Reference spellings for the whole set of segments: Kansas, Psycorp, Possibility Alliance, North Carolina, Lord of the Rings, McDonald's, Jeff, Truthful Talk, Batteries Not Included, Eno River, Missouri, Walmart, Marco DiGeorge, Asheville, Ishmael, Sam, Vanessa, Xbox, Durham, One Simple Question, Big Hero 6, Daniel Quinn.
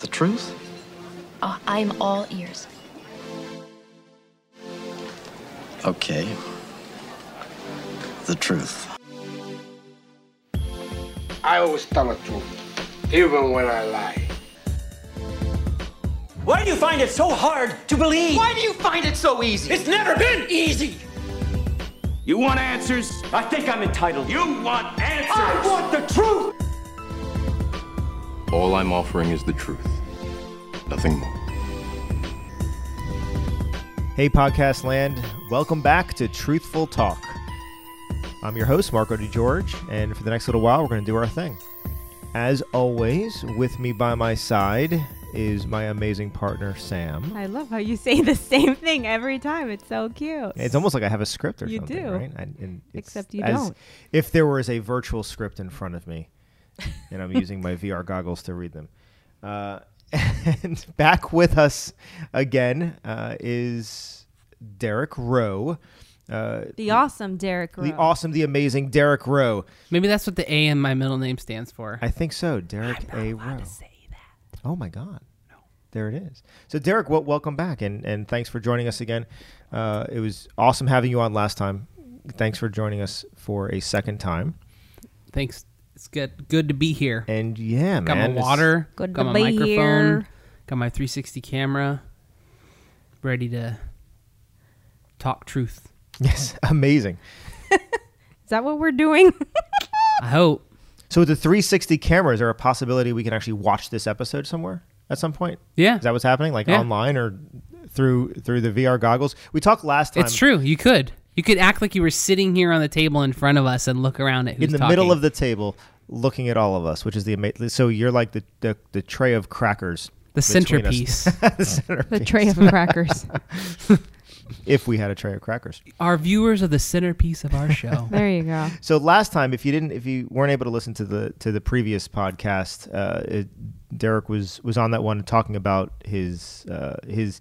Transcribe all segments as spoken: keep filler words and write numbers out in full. The truth? Uh, I'm all ears. Okay. The truth. I always tell the truth, even when I lie. Why do you find it so hard to believe? Why do you find it so easy? It's never been easy! You want answers? I think I'm entitled. You want answers? I want the truth! All I'm offering is the truth. Nothing more. Hey, podcast land. Welcome back to Truthful Talk. I'm your host, Marco DiGeorge, and for the next little while, we're going to do our thing. As always, with me by my side is my amazing partner, Sam. I love how you say the same thing every time. It's so cute. It's almost like I have a script or you something, do. Right? And, and Except you don't. If there was a virtual script in front of me, and I'm using my V R goggles to read them. Uh, and back with us again uh, is Derek Rowe. Uh, the awesome Derek Rowe. The awesome, the amazing Derek Rowe. Maybe that's what the A in my middle name stands for. I think so. Derek A. Rowe. To say that. Oh, my God. No. There it is. So, Derek, well, welcome back, and, and thanks for joining us again. Uh, it was awesome having you on last time. Thanks for joining us for a second time. Thanks. It's good, good to be here. And yeah, got man. Got my water. Good got to my be microphone. Here. Got my three sixty camera. Ready to talk truth. Yes, amazing. Is that what we're doing? I hope. So with the three sixty camera, is there a possibility we can actually watch this episode somewhere at some point? Yeah. Is that what's happening? Like yeah. Online or through through the V R goggles? We talked last time. It's true. You could. You could act like you were sitting here on the table in front of us and look around at who's in the talking. Middle of the table, looking at all of us, which is the amazing. So you're like the, the the tray of crackers, the centerpiece, the, centerpiece. The tray of crackers. If we had a tray of crackers, our viewers are the centerpiece of our show. There you go. So last time, if you didn't, if you weren't able to listen to the to the previous podcast, uh, it, Derek was was on that one talking about his uh, his.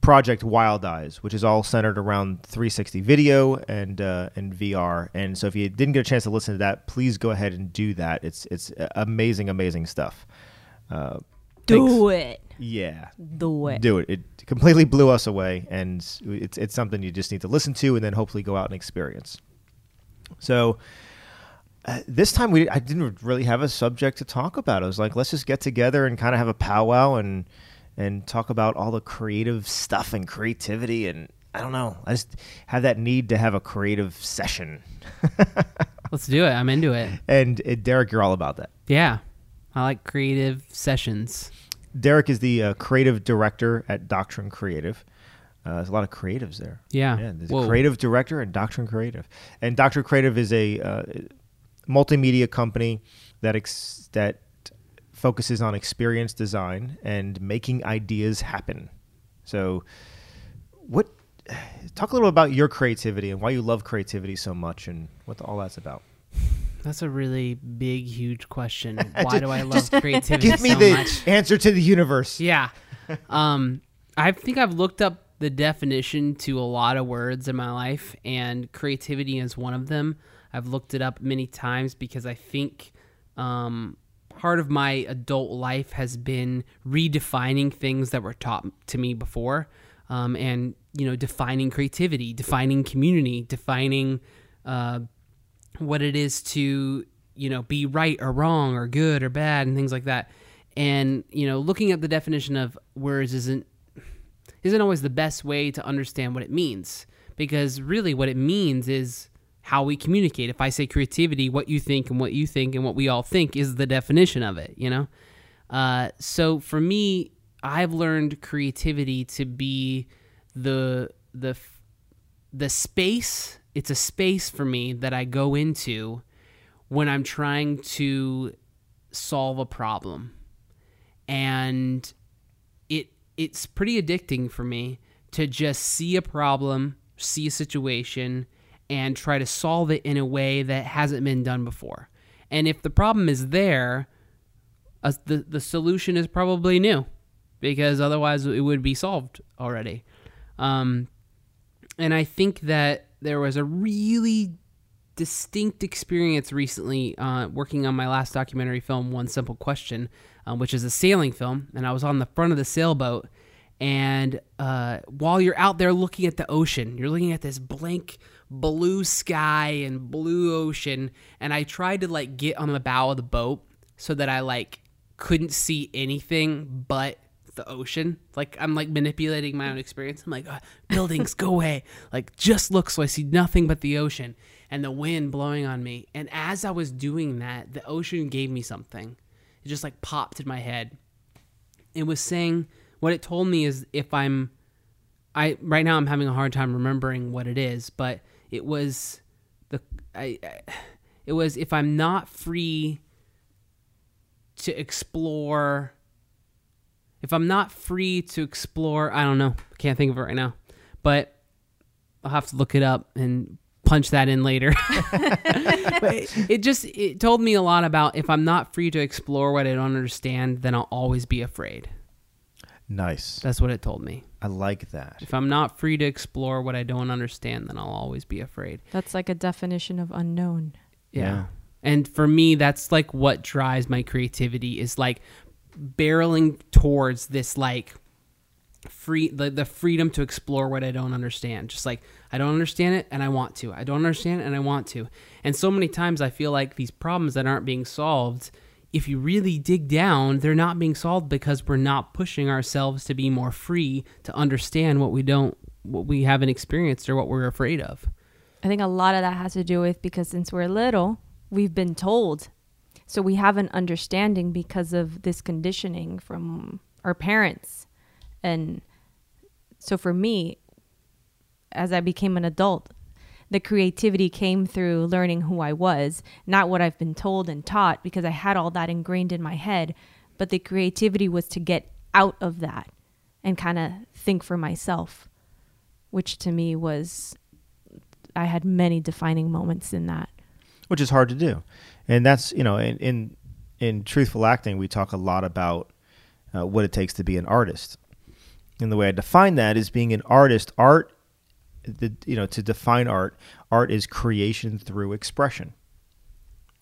Project Wild Eyes, which is all centered around three sixty video and uh, and V R. And so if you didn't get a chance to listen to that, please go ahead and do that. It's it's amazing, amazing stuff. Uh, do thanks. It. Yeah. Do it. Do it. It completely blew us away, and it's it's something you just need to listen to and then hopefully go out and experience. So uh, this time we I didn't really have a subject to talk about. I was like, let's just get together and kind of have a powwow and and talk about all the creative stuff and creativity. And I don't know, I just have that need to have a creative session. Let's do it. I'm into it. And uh, Derek, you're all about that. Yeah. I like creative sessions. Derek is the uh, creative director at Doctrine Creative. Uh, there's a lot of creatives there. Yeah. yeah there's Whoa. a creative director at Doctrine Creative. And Doctrine Creative is a uh, multimedia company that ex- that focuses on experience design and making ideas happen. So what, talk a little about your creativity and why you love creativity so much and what the, all that's about. That's a really big, huge question. Why just, do I love creativity give me so the much? Answer to the universe. Yeah. Um, I think I've looked up the definition to a lot of words in my life, and creativity is one of them. I've looked it up many times because I think, um, part of my adult life has been redefining things that were taught to me before, um, and, you know, defining creativity, defining community, defining uh, what it is to, you know, be right or wrong or good or bad and things like that. And, you know, looking at the definition of words isn't isn't always the best way to understand what it means, because really what it means is how we communicate. If I say creativity, what you think and what you think and what we all think is the definition of it, you know? Uh, so for me, I've learned creativity to be the, the, the space. It's a space for me that I go into when I'm trying to solve a problem. And it, it's pretty addicting for me to just see a problem, see a situation, and try to solve it in a way that hasn't been done before. And if the problem is there, uh, the, the solution is probably new, because otherwise it would be solved already. Um, and I think that there was a really distinct experience recently uh, working on my last documentary film, One Simple Question, um, which is a sailing film, and I was on the front of the sailboat, and uh, while you're out there looking at the ocean, you're looking at this blank blue sky and blue ocean, and I tried to like get on the bow of the boat so that I like couldn't see anything but the ocean. Like I'm like manipulating my own experience. I'm like, oh, buildings go away, like just look, so I see nothing but the ocean and the wind blowing on me. And as I was doing that, the ocean gave me something. It just like popped in my head. It was saying, what it told me is, if I'm I right now I'm having a hard time remembering what it is, but it was the I, I it was if I'm not free to explore If I'm not free to explore, I don't know. I can't think of it right now. But I'll have to look it up and punch that in later. But it, it just it told me a lot about, if I'm not free to explore what I don't understand, then I'll always be afraid. Nice. That's what it told me. I like that. If I'm not free to explore what I don't understand, then I'll always be afraid. That's like a definition of unknown. Yeah. yeah. And for me, that's like what drives my creativity, is like barreling towards this like free the, the freedom to explore what I don't understand. Just like, I don't understand it and I want to. I don't understand it and I want to. And so many times I feel like these problems that aren't being solved, if you really dig down, they're not being solved because we're not pushing ourselves to be more free to understand what we don't what we haven't experienced or what we're afraid of. I think a lot of that has to do with, because since we're little, we've been told. So we have an understanding because of this conditioning from our parents. And so for me, as I became an adult, the creativity came through learning who I was, not what I've been told and taught, because I had all that ingrained in my head. But the creativity was to get out of that and kind of think for myself, which to me was, I had many defining moments in that. Which is hard to do. And that's, you know, in in, in Truthful Acting, we talk a lot about uh, what it takes to be an artist. And the way I define that is, being an artist, art, the, you know, to define art, art is creation through expression,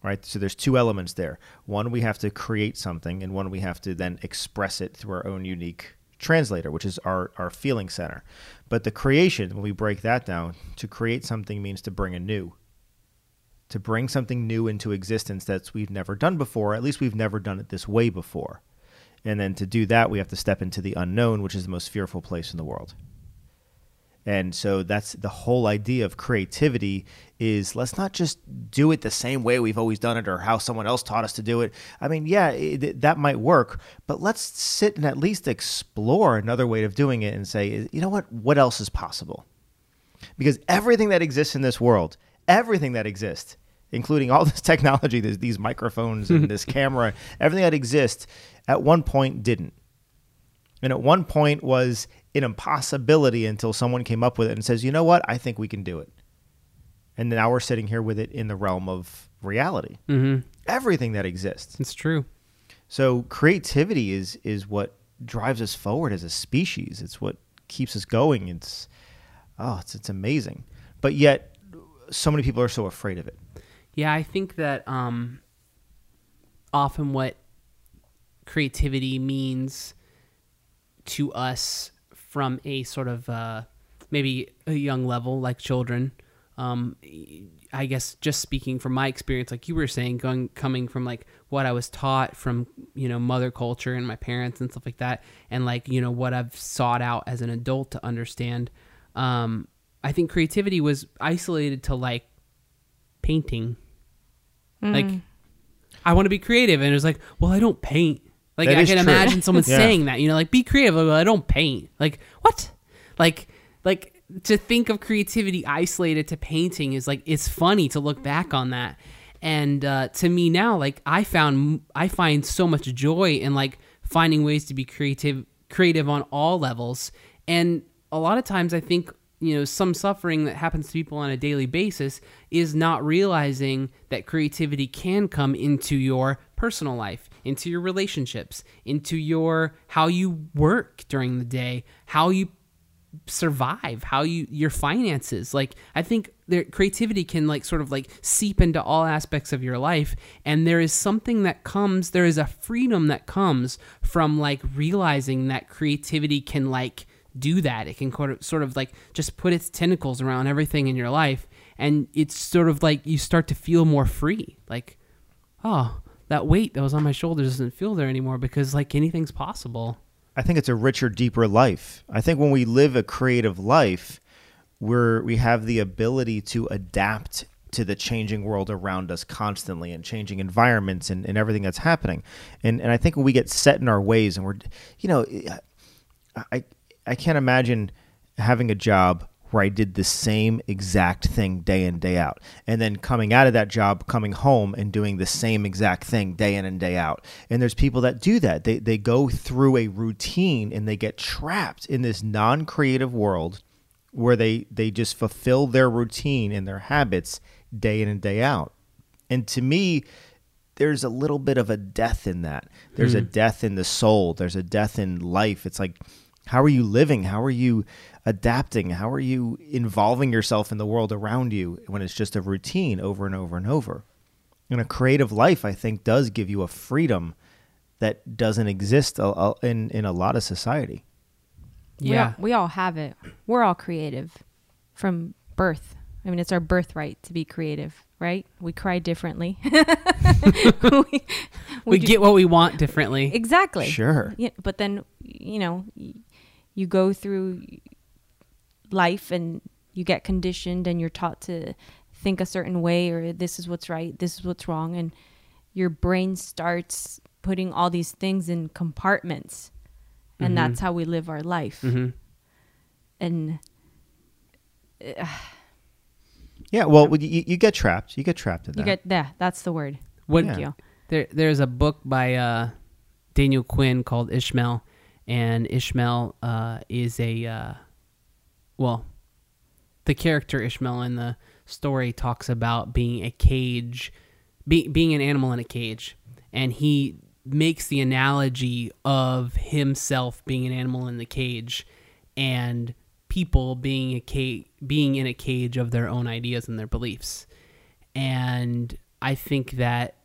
right? So there's two elements there. One, we have to create something, and one, we have to then express it through our own unique translator, which is our, our feeling center. But the creation, when we break that down, to create something means to bring anew. To bring something new into existence that's we've never done before, at least we've never done it this way before. And then to do that, we have to step into the unknown, which is the most fearful place in the world. And so that's the whole idea of creativity, is let's not just do it the same way we've always done it, or how someone else taught us to do it. I mean, yeah, it, that might work, but let's sit and at least explore another way of doing it and say, you know what, what else is possible? Because everything that exists in this world, everything that exists, including all this technology, these microphones and this camera, everything that exists at one point didn't. And at one point was an impossibility until someone came up with it and says, you know what, I think we can do it. And now we're sitting here with it in the realm of reality. Mm-hmm. Everything that exists. It's true. So creativity is is what drives us forward as a species. It's what keeps us going. It's, oh, it's, it's amazing. But yet so many people are so afraid of it. Yeah, I think that um, often what creativity means to us from a sort of uh, maybe a young level, like children, um, I guess just speaking from my experience, like you were saying, going coming from like what I was taught from, you know, mother culture and my parents and stuff like that, and like, you know, what I've sought out as an adult to understand. Um, I think creativity was isolated to like painting. Mm. Like, I want to be creative, and it was like, well, I don't paint. Like, that I can true. imagine someone yeah. saying that, you know, like, be creative. Well, I don't paint. Like, what? Like, like to think of creativity isolated to painting is like, it's funny to look back on that. And uh, to me now, like, I found I find so much joy in like finding ways to be creative, creative on all levels. And a lot of times, I think, you know, some suffering that happens to people on a daily basis is not realizing that creativity can come into your personal life, into your relationships, into your, how you work during the day, how you survive, how you, your finances. Like, I think their creativity can like sort of like seep into all aspects of your life. And there is something that comes, there is a freedom that comes from like realizing that creativity can like do that. It can sort of like just put its tentacles around everything in your life. And it's sort of like you start to feel more free. Like, oh, that weight that was on my shoulders doesn't feel there anymore because like anything's possible. I think it's a richer, deeper life. I think when we live a creative life, we're, we have the ability to adapt to the changing world around us constantly and changing environments and, and everything that's happening. And and I think when we get set in our ways and we're, you know, I I can't imagine having a job where I did the same exact thing day in, day out. And then coming out of that job, coming home and doing the same exact thing day in and day out. And there's people that do that. They they go through a routine and they get trapped in this non-creative world where they, they just fulfill their routine and their habits day in and day out. And to me, there's a little bit of a death in that. There's mm. a death in the soul. There's a death in life. It's like, how are you living? How are you adapting? How are you involving yourself in the world around you when it's just a routine over and over and over? And a creative life, I think, does give you a freedom that doesn't exist in, in a lot of society. Yeah. We all, we all have it. We're all creative from birth. I mean, it's our birthright to be creative, right? We cry differently. we we, we do, get what we want differently. Exactly. Sure. Yeah, but then, you know, you go through life and you get conditioned and you're taught to think a certain way, or this is what's right, this is what's wrong. And your brain starts putting all these things in compartments. And mm-hmm. that's how we live our life. Mm-hmm. And... Uh, Yeah, well, you, you get trapped. You get trapped in that. You get, yeah, that's the word. What, Thank yeah. you. There, there's a book by uh, Daniel Quinn called Ishmael, and Ishmael uh, is a, uh, well, the character Ishmael in the story talks about being a cage, be, being an animal in a cage, and he makes the analogy of himself being an animal in the cage and people being a cage, being in a cage of their own ideas and their beliefs. And I think that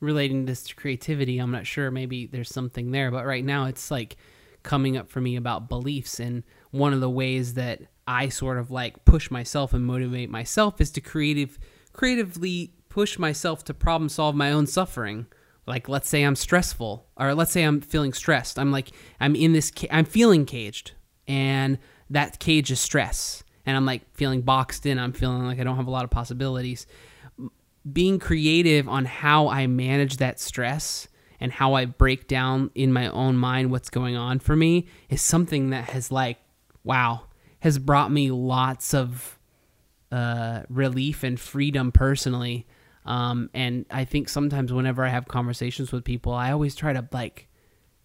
relating this to creativity, I'm not sure, maybe there's something there, but right now it's like coming up for me about beliefs. And one of the ways that I sort of like push myself and motivate myself is to creative, creatively push myself to problem solve my own suffering. Like, let's say I'm stressful, or let's say I'm feeling stressed. I'm like, I'm in this, ca- I'm feeling caged, and that cage is stress. And I'm like feeling boxed in. I'm feeling like I don't have a lot of possibilities. Being creative on how I manage that stress and how I break down in my own mind what's going on for me is something that has like, wow, has brought me lots of uh, relief and freedom personally. Um, and I think sometimes whenever I have conversations with people, I always try to like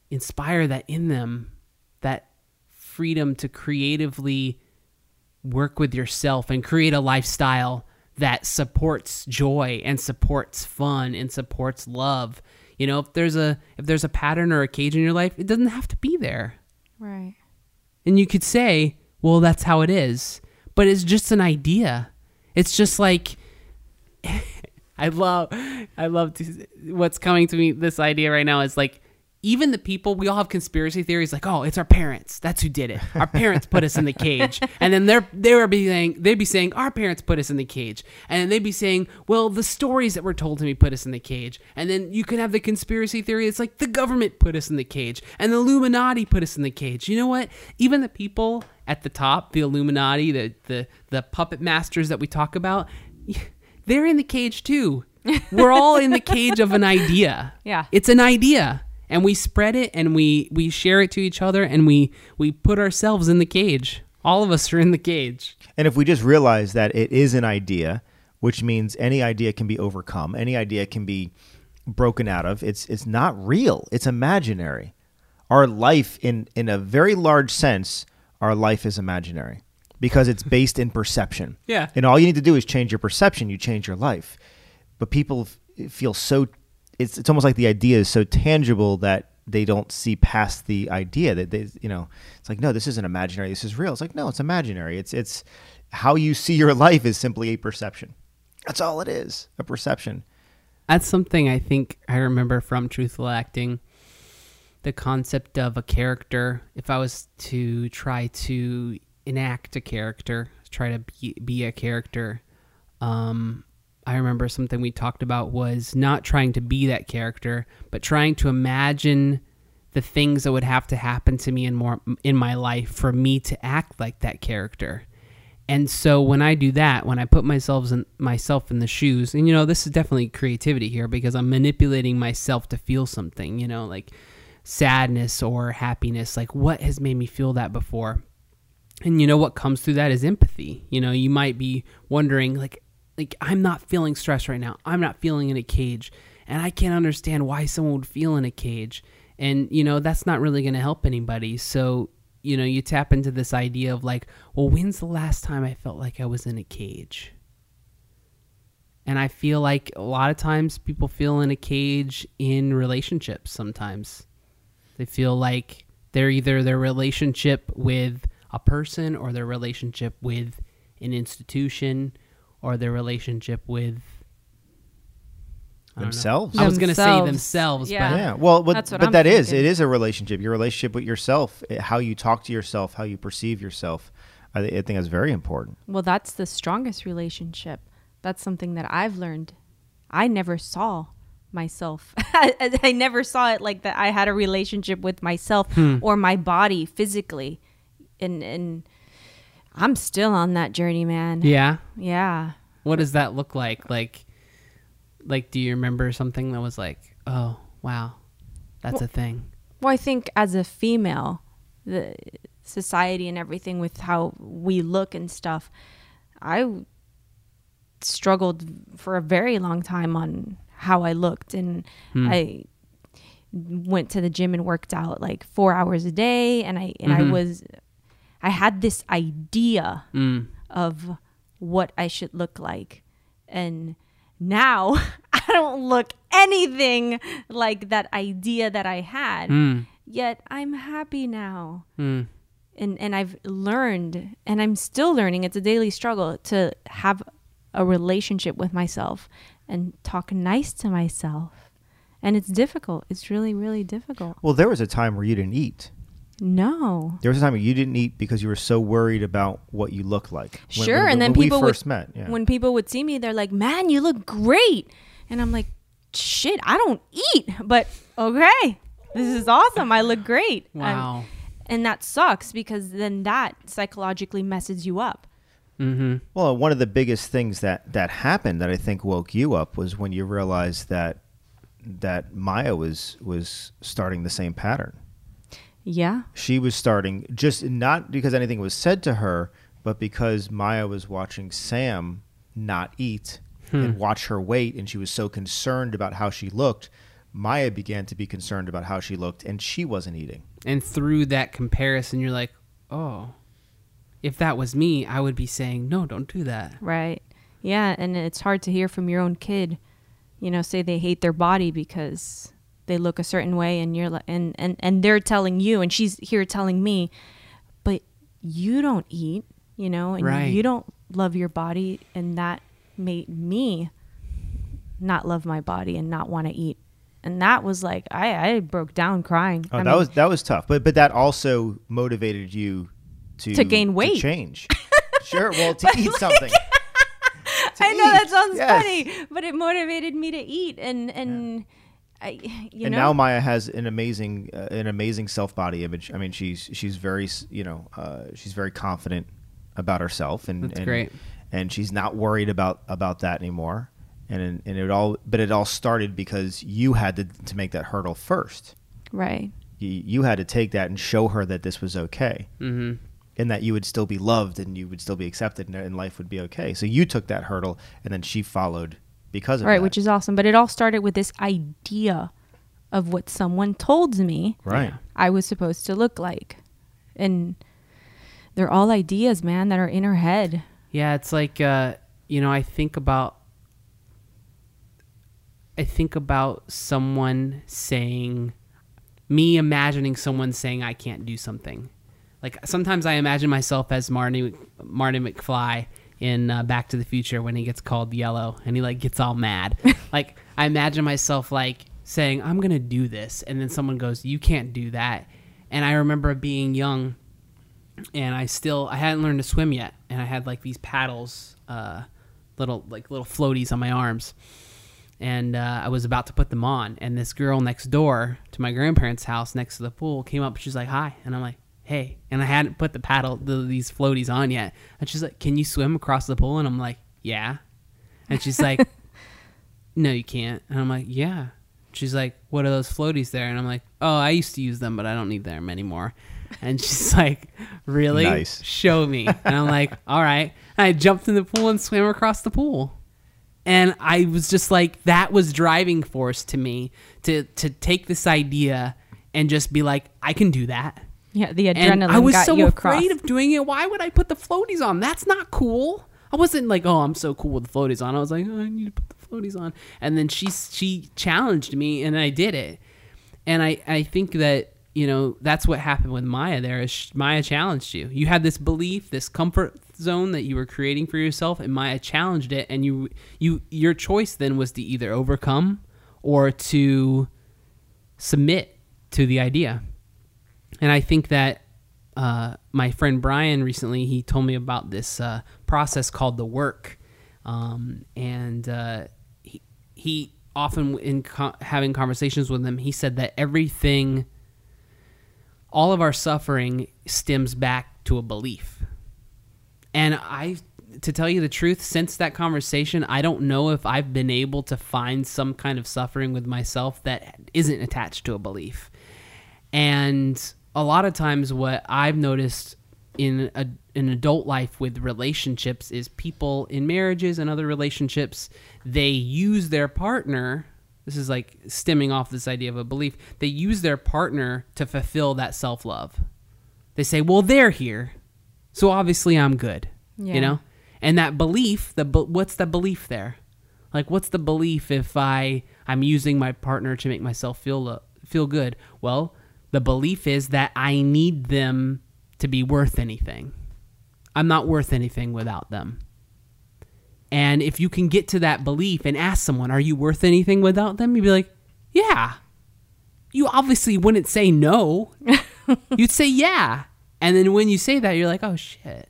inspire that in them, that freedom to creatively work with yourself and create a lifestyle that supports joy and supports fun and supports love. You know, if there's a, if there's a pattern or a cage in your life, it doesn't have to be there. Right. And you could say, well, that's how it is, but it's just an idea. It's just like... I love, I love to, what's coming to me, this idea right now is like, even the people, we all have conspiracy theories like, oh, it's our parents. That's who did it. Our parents put us in the cage. And then they're, they're be saying, they'd be saying, our parents put us in the cage. And then they'd be saying, well, the stories that were told to me put us in the cage. And then you can have the conspiracy theory. It's like the government put us in the cage and the Illuminati put us in the cage. You know what? Even the people at the top, the Illuminati, the, the, the puppet masters that we talk about, they're in the cage too. We're all in the cage of an idea. Yeah. It's an idea. And we spread it and we, we share it to each other and we, we put ourselves in the cage. All of us are in the cage. And if we just realize that it is an idea, which means any idea can be overcome, any idea can be broken out of, it's it's not real. It's imaginary. Our life in, in a very large sense, our life is imaginary. Because it's based in perception. Yeah. And all you need to do is change your perception. You change your life. But people f- feel so... It's it's almost like the idea is so tangible that they don't see past the idea that they, you know, it's like, no, this isn't imaginary. This is real. It's like, no, it's imaginary. It's, it's how you see your life is simply a perception. That's all it is. A perception. That's something I think I remember from Truthful Acting, the concept of a character. If I was to try to enact a character, try to be, be a character, um, I remember something we talked about was not trying to be that character, but trying to imagine the things that would have to happen to me in more in my life for me to act like that character. And so when I do that, when I put myself in myself in the shoes, and you know, this is definitely creativity here because I'm manipulating myself to feel something, you know, like sadness or happiness, like what has made me feel that before? And you know, what comes through that is empathy. You know, you might be wondering like, like I'm not feeling stressed right now. I'm not feeling in a cage, and I can't understand why someone would feel in a cage. And you know, that's not really going to help anybody. So, you know, you tap into this idea of like, well, when's the last time I felt like I was in a cage? And I feel like a lot of times people feel in a cage in relationships sometimes. They feel like they're either their relationship with a person or their relationship with an institution or their relationship with themselves. I was going to say themselves. Yeah. But yeah. Well, what, but I'm that thinking. is, it is a relationship, your relationship with yourself, how you talk to yourself, how you perceive yourself. I, th- I think that's very important. Well, that's the strongest relationship. That's something that I've learned. I never saw myself. I, I never saw it like that. I had a relationship with myself hmm. or my body physically. And, and I'm still on that journey, man. Yeah. Yeah. What does that look like? Like, Like, do you remember something that was like, oh, wow, that's well, a thing? Well, I think as a female, the society and everything with how we look and stuff, I struggled for a very long time on how I looked. And hmm. I went to the gym and worked out like four hours a day. And I, and mm-hmm. I was, I had this idea mm. of what I should look like. And now I don't look anything like that idea that I had, mm. yet I'm happy now. Mm. And and I've learned, and I'm still learning, it's a daily struggle to have a relationship with myself and talk nice to myself. And it's difficult. It's really, really difficult. Well, there was a time where you didn't eat. No. There was a time where you didn't eat because you were so worried about what you look like. Sure. When, when, and then when people we first would, met. Yeah. When people would see me, they're like, man, you look great. And I'm like, shit, I don't eat. But okay, this is awesome. I look great. Wow. Um, and that sucks because then that psychologically messes you up. Mm-hmm. Well, one of the biggest things that, that happened that I think woke you up was when you realized that that Maya was was starting the same pattern. Yeah. She was starting just not because anything was said to her, but because Maya was watching Sam not eat hmm. and watch her weight. And she was so concerned about how she looked. Maya began to be concerned about how she looked, and she wasn't eating. And through that comparison, you're like, oh, if that was me, I would be saying, no, don't do that. Right. Yeah. And it's hard to hear from your own kid, you know, say they hate their body because they look a certain way, and you're like, and, and, and they're telling you, and she's here telling me, but you don't eat, you know, and right. you don't love your body. And that made me not love my body and not want to eat. And that was like, I, I broke down crying. Oh, I that mean, was, that was tough. But, but that also motivated you to, to gain weight, to change. Sure. Well, to eat like, something. To I eat. know that sounds yes. funny, but it motivated me to eat. And, and, yeah. I, you and know? Now Maya has an amazing, uh, an amazing self body image. I mean, she's she's very, you know, uh, she's very confident about herself, and That's and, great. and she's not worried about, about that anymore. And and it all, but it all started because you had to to make that hurdle first, right? You, you had to take that and show her that this was okay, mm-hmm. and that you would still be loved, and you would still be accepted, and, and life would be okay. So you took that hurdle, and then she followed. Because of right, that. Which is awesome. But it all started with this idea of what someone told me right. I was supposed to look like. And they're all ideas, man, that are in her head. Yeah, it's like, uh, you know, I think about, I think about someone saying, me imagining someone saying I can't do something. Like sometimes I imagine myself as Marty, Marty McFly in uh, Back to the Future when he gets called yellow and he like gets all mad. Like I imagine myself like saying, I'm going to do this. And then someone goes, you can't do that. And I remember being young and I still, I hadn't learned to swim yet. And I had like these paddles, uh, little, like little floaties on my arms. And uh, I was about to put them on. And this girl next door to my grandparents' house next to the pool came up. She's like, hi. And I'm like, hey. And I hadn't put the paddle, the, these floaties on yet. And she's like, can you swim across the pool? And I'm like, yeah. And she's like, no, you can't. And I'm like, yeah. She's like, what are those floaties there? And I'm like, oh, I used to use them, but I don't need them anymore. And she's like, really? Nice. Show me. And I'm like, all right. And I jumped in the pool and swam across the pool. And I was just like, that was driving force to me to to take this idea and just be like, I can do that. Yeah, the adrenaline got you across. I was so afraid of doing it. Why would I put the floaties on? That's not cool. I wasn't like, oh, I'm so cool with the floaties on. I was like, oh, I need to put the floaties on. And then she she challenged me, and I did it. And I, I think that, you know, that's what happened with Maya there is Maya challenged you. You had this belief, this comfort zone that you were creating for yourself, and Maya challenged it, and you you your choice then was to either overcome or to submit to the idea. And I think that uh, my friend Brian recently, he told me about this uh, process called the work. Um, and uh, he, he often, in co- having conversations with him, he said that everything, all of our suffering stems back to a belief. And I, to tell you the truth, since that conversation, I don't know if I've been able to find some kind of suffering with myself that isn't attached to a belief. And a lot of times what I've noticed in a, in adult life with relationships is people in marriages and other relationships, they use their partner. This is like stemming off this idea of a belief. They use their partner to fulfill that self-love. They say, well, they're here, so obviously I'm good, yeah. You know? And that belief, the what's the belief there? Like, what's the belief if I, I'm using my partner to make myself feel feel good? Well, the belief is that I need them to be worth anything. I'm not worth anything without them. And if you can get to that belief and ask someone, are you worth anything without them? You'd be like, yeah. You obviously wouldn't say no. You'd say yeah. And then when you say that, you're like, oh, shit.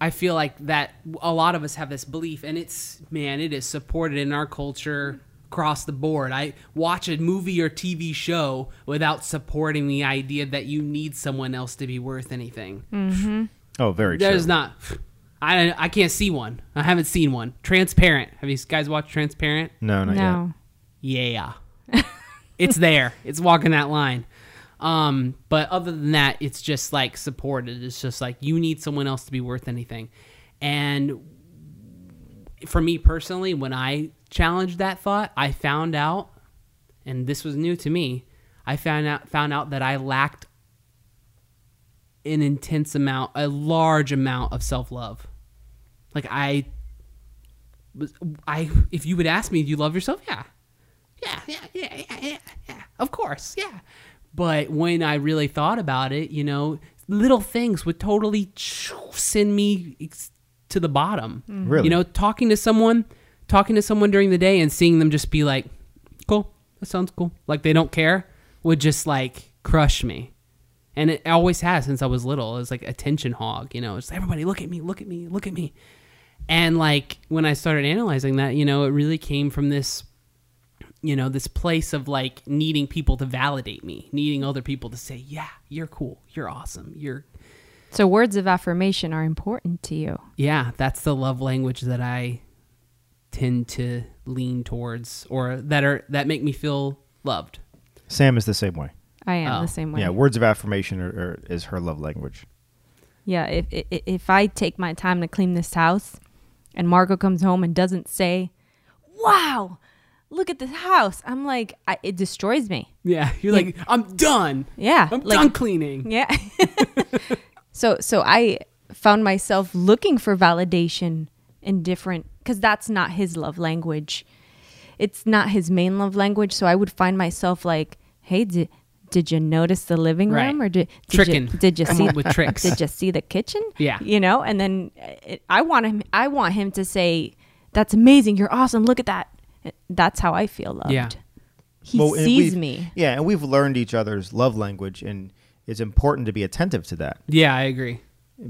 I feel like that a lot of us have this belief. And it's, man, it is supported in our culture across the board. I watch a movie or T V show without supporting the idea that you need someone else to be worth anything. Mm-hmm. Oh, very true. There's not... I I can't see one. I haven't seen one. Transparent. Have you guys watched Transparent? No, not no. yet. Yeah. It's there. It's walking that line. Um, but other than that, it's just like supported. It's just like you need someone else to be worth anything. And for me personally, when I challenged that thought, I found out, and this was new to me, I found out, found out that I lacked an intense amount, a large amount of self-love. Like I was, I, if you would ask me, do you love yourself? Yeah. Yeah, yeah, yeah, yeah, yeah, yeah. Of course, yeah. But when I really thought about it, you know, little things would totally send me to the bottom. Really? You know, talking to someone, talking to someone during the day and seeing them just be like, cool, that sounds cool. Like they don't care, would just like crush me. And it always has since I was little. It was like attention hog, you know. It's like, everybody look at me, look at me, look at me. And like when I started analyzing that, you know, it really came from this, you know, this place of like needing people to validate me, needing other people to say, yeah, you're cool, you're awesome, you're. So words of affirmation are important to you. Yeah, that's the love language that I tend to lean towards, or that are that make me feel loved. Sam is the same way. I am oh. the same way. Yeah, words of affirmation are, are, is her love language. Yeah, if, if if I take my time to clean this house and Marco comes home and doesn't say, wow, look at this house. I'm like, I, it destroys me. Yeah, you're yeah. like, I'm done. Yeah. I'm like, done cleaning. Yeah. so so I found myself looking for validation in different, because that's not his love language. It's not his main love language. So I would find myself like, hey, did... did you notice the living room, right. or did, did tricking? You, did you Come see up with tricks? Did you see the kitchen? Yeah, you know. And then it, I want him. I want him to say, "That's amazing. You're awesome. Look at that." That's how I feel loved. Yeah. He well, sees me. Yeah, and we've learned each other's love language, and it's important to be attentive to that. Yeah, I agree.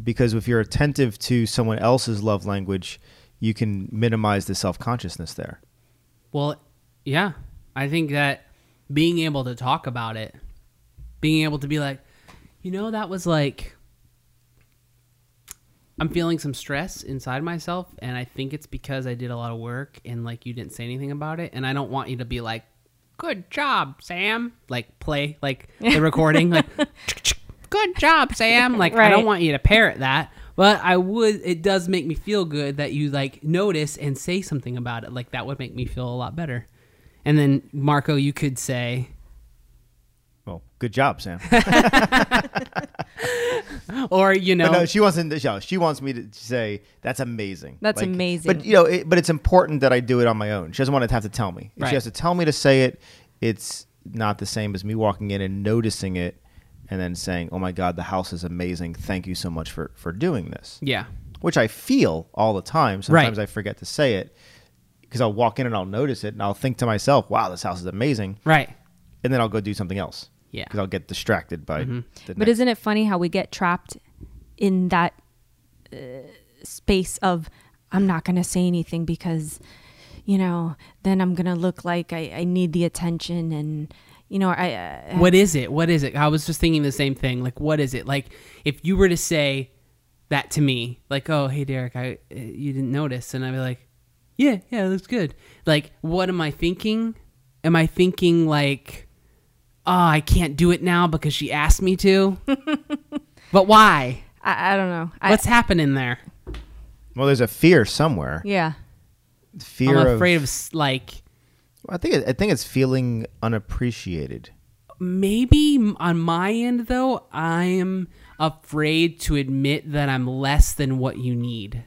Because if you're attentive to someone else's love language, you can minimize the self-consciousness there. Well, yeah, I think that being able to talk about it, being able to be like, you know, that was like, I'm feeling some stress inside myself, and I think it's because I did a lot of work, and like you didn't say anything about it, and I don't want you to be like, good job, Sam. Like play, like the recording, like good job, Sam. Like right. I don't want you to parrot that, but I would. It does make me feel good that you like notice and say something about it. Like that would make me feel a lot better. And then Marco, you could say, "Well, good job, Sam." Or you know, but no, she wasn't. She wants me to say, "That's amazing." That's like, amazing. But you know, it, but it's important that I do it on my own. She doesn't want to have to tell me. If right. she has to tell me to say it, it's not the same as me walking in and noticing it, and then saying, "Oh my God, the house is amazing. Thank you so much for for doing this." Yeah, which I feel all the time. Sometimes right. I forget to say it because I'll walk in and I'll notice it, and I'll think to myself, "Wow, this house is amazing." Right, and then I'll go do something else. Yeah, because I'll get distracted by. Mm-hmm. The but next. Isn't it funny how we get trapped in that uh, space of I'm not going to say anything because, you know, then I'm going to look like I, I need the attention and you know I. Uh, what is it? What is it? I was just thinking the same thing. Like, what is it? Like, if you were to say that to me, like, oh, hey, Derek, I uh, you didn't notice, and I'd be like, yeah, yeah, it looks good. Like, what am I thinking? Am I thinking like? Oh, I can't do it now because she asked me to. But why? I, I don't know. What's I, happening there? Well, there's a fear somewhere. Yeah. Fear. I'm afraid of, of like. I think it, I think it's feeling unappreciated. Maybe on my end, though, I'm afraid to admit that I'm less than what you need.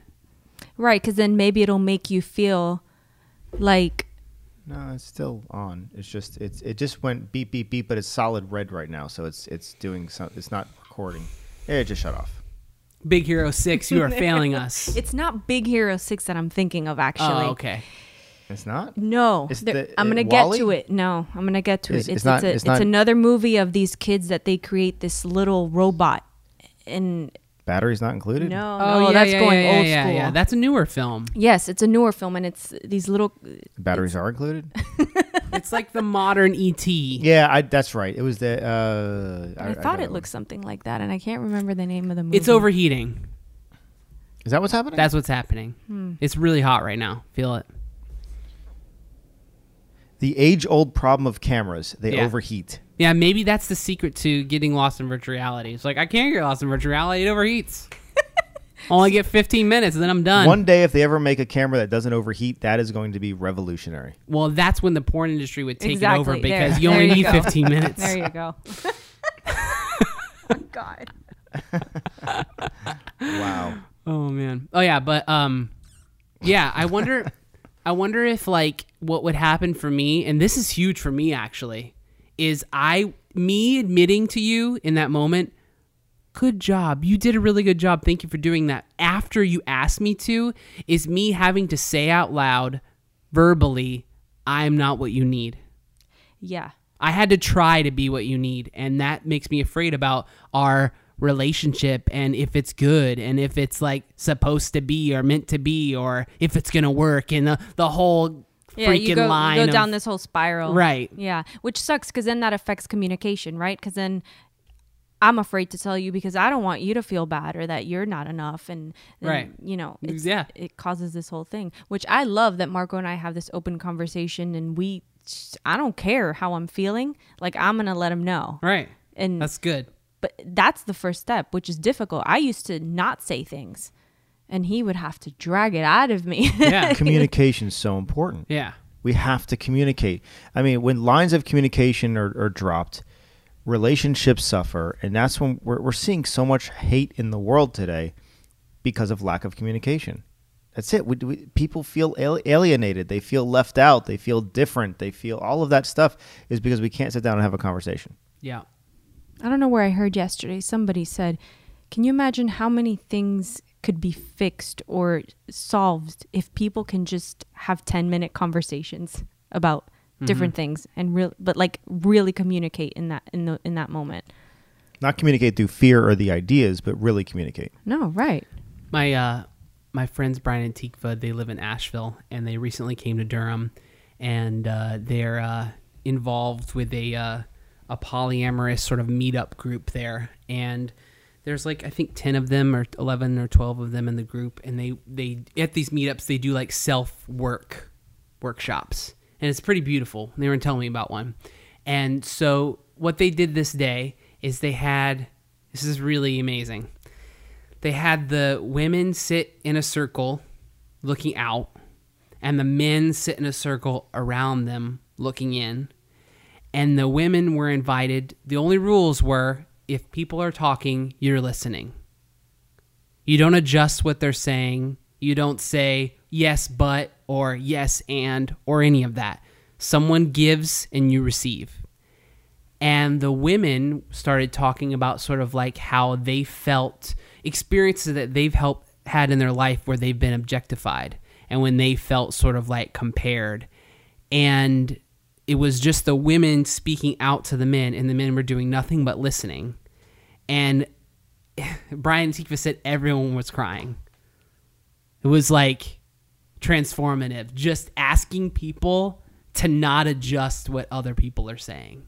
Right, because then maybe it'll make you feel like. No, it's still on. It's just it's it just went beep beep beep, but it's solid red right now, so it's it's doing some. It's not recording. It just shut off. Big Hero six, you are failing us. It's not Big Hero six that I'm thinking of, actually. Oh, okay. It's not. No, it's the, I'm gonna it, get Wall-E? to it. No, I'm gonna get to it's, it. It's it's, not, it's, a, it's, not, it's another movie of these kids that they create this little robot and. Batteries Not Included? No, oh, no yeah, that's yeah, going yeah, old yeah, school. Yeah, yeah. That's a newer film. Yes, it's a newer film, and it's these little... Batteries Are Included? It's like the modern E T Yeah, I, that's right. It was the... Uh, I, I thought I it looked something like that, and I can't remember the name of the movie. It's overheating. Is that what's happening? That's what's happening. Hmm. It's really hot right now. Feel it. The age-old problem of cameras. They yeah. overheat. Yeah, maybe that's the secret to getting lost in virtual reality. It's like, I can't get lost in virtual reality. It overheats. Only get fifteen minutes, and then I'm done. One day, if they ever make a camera that doesn't overheat, that is going to be revolutionary. Well, that's when the porn industry would take exactly. it over, because there. you only you need go. fifteen minutes. There you go. Oh, God. Wow. Oh, man. Oh, yeah, but, um, yeah, I wonder... I wonder if like what would happen for me, and this is huge for me actually, is I me admitting to you in that moment, good job, you did a really good job, thank you for doing that, after you asked me to, is me having to say out loud, verbally, I'm not what you need. Yeah. I had to try to be what you need, and that makes me afraid about our relationship and if it's good and if it's like supposed to be or meant to be or if it's gonna work and the, the whole yeah, freaking you go, line go of, down this whole spiral right yeah which sucks because then that affects communication right because then I'm afraid to tell you because I don't want you to feel bad or that you're not enough and, and right you know it's, yeah it causes this whole thing which I love that Marco and I have this open conversation and we I don't care how I'm feeling like I'm gonna let him know right and that's good. But that's the first step, which is difficult. I used to not say things, and he would have to drag it out of me. Yeah, communication's so important. Yeah. We have to communicate. I mean, when lines of communication are, are dropped, relationships suffer, and that's when we're, we're seeing so much hate in the world today because of lack of communication. That's it. We, we, people feel alienated. They feel left out. They feel different. They feel all of that stuff is because we can't sit down and have a conversation. Yeah. I don't know where I heard yesterday. Somebody said, can you imagine how many things could be fixed or solved if people can just have ten minute conversations about mm-hmm. different things and real, but like really communicate in that, in the, in that moment. Not communicate through fear or the ideas, but really communicate. No, right. My, uh, my friends, Brian and Tikva, they live in Asheville and they recently came to Durham, and uh, they're uh, involved with a, uh, a polyamorous sort of meetup group there. And there's like, I think ten of them or eleven or twelve of them in the group. And they, they at these meetups, they do like self work workshops, and it's pretty beautiful. And they were telling me about one. And so what they did this day is they had, this is really amazing. They had the women sit in a circle looking out, and the men sit in a circle around them looking in. And the women were invited. The only rules were, if people are talking, you're listening. You don't adjust what they're saying. You don't say yes, but, or yes, and, or any of that. Someone gives and you receive. And the women started talking about sort of like how they felt, experiences that they've helped had in their life where they've been objectified, and when they felt sort of like compared. And it was just the women speaking out to the men, and the men were doing nothing but listening. And Brian Tikva said everyone was crying. It was like transformative, just asking people to not adjust what other people are saying.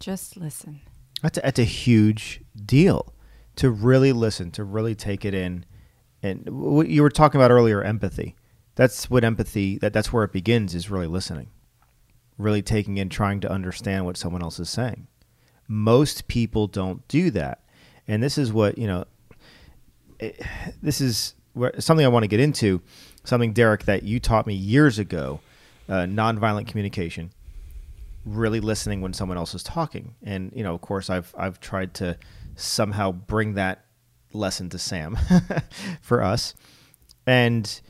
Just listen. That's a, that's a huge deal, to really listen, to really take it in. And what you were talking about earlier, empathy. That's what empathy, that, that's where it begins, is really listening. Really taking in, trying to understand what someone else is saying. Most people don't do that. And this is what, you know, it, this is where, something I want to get into, something, Derek, that you taught me years ago, uh, nonviolent communication, really listening when someone else is talking. And, you know, of course, I've I've tried to somehow bring that lesson to Sam for us. And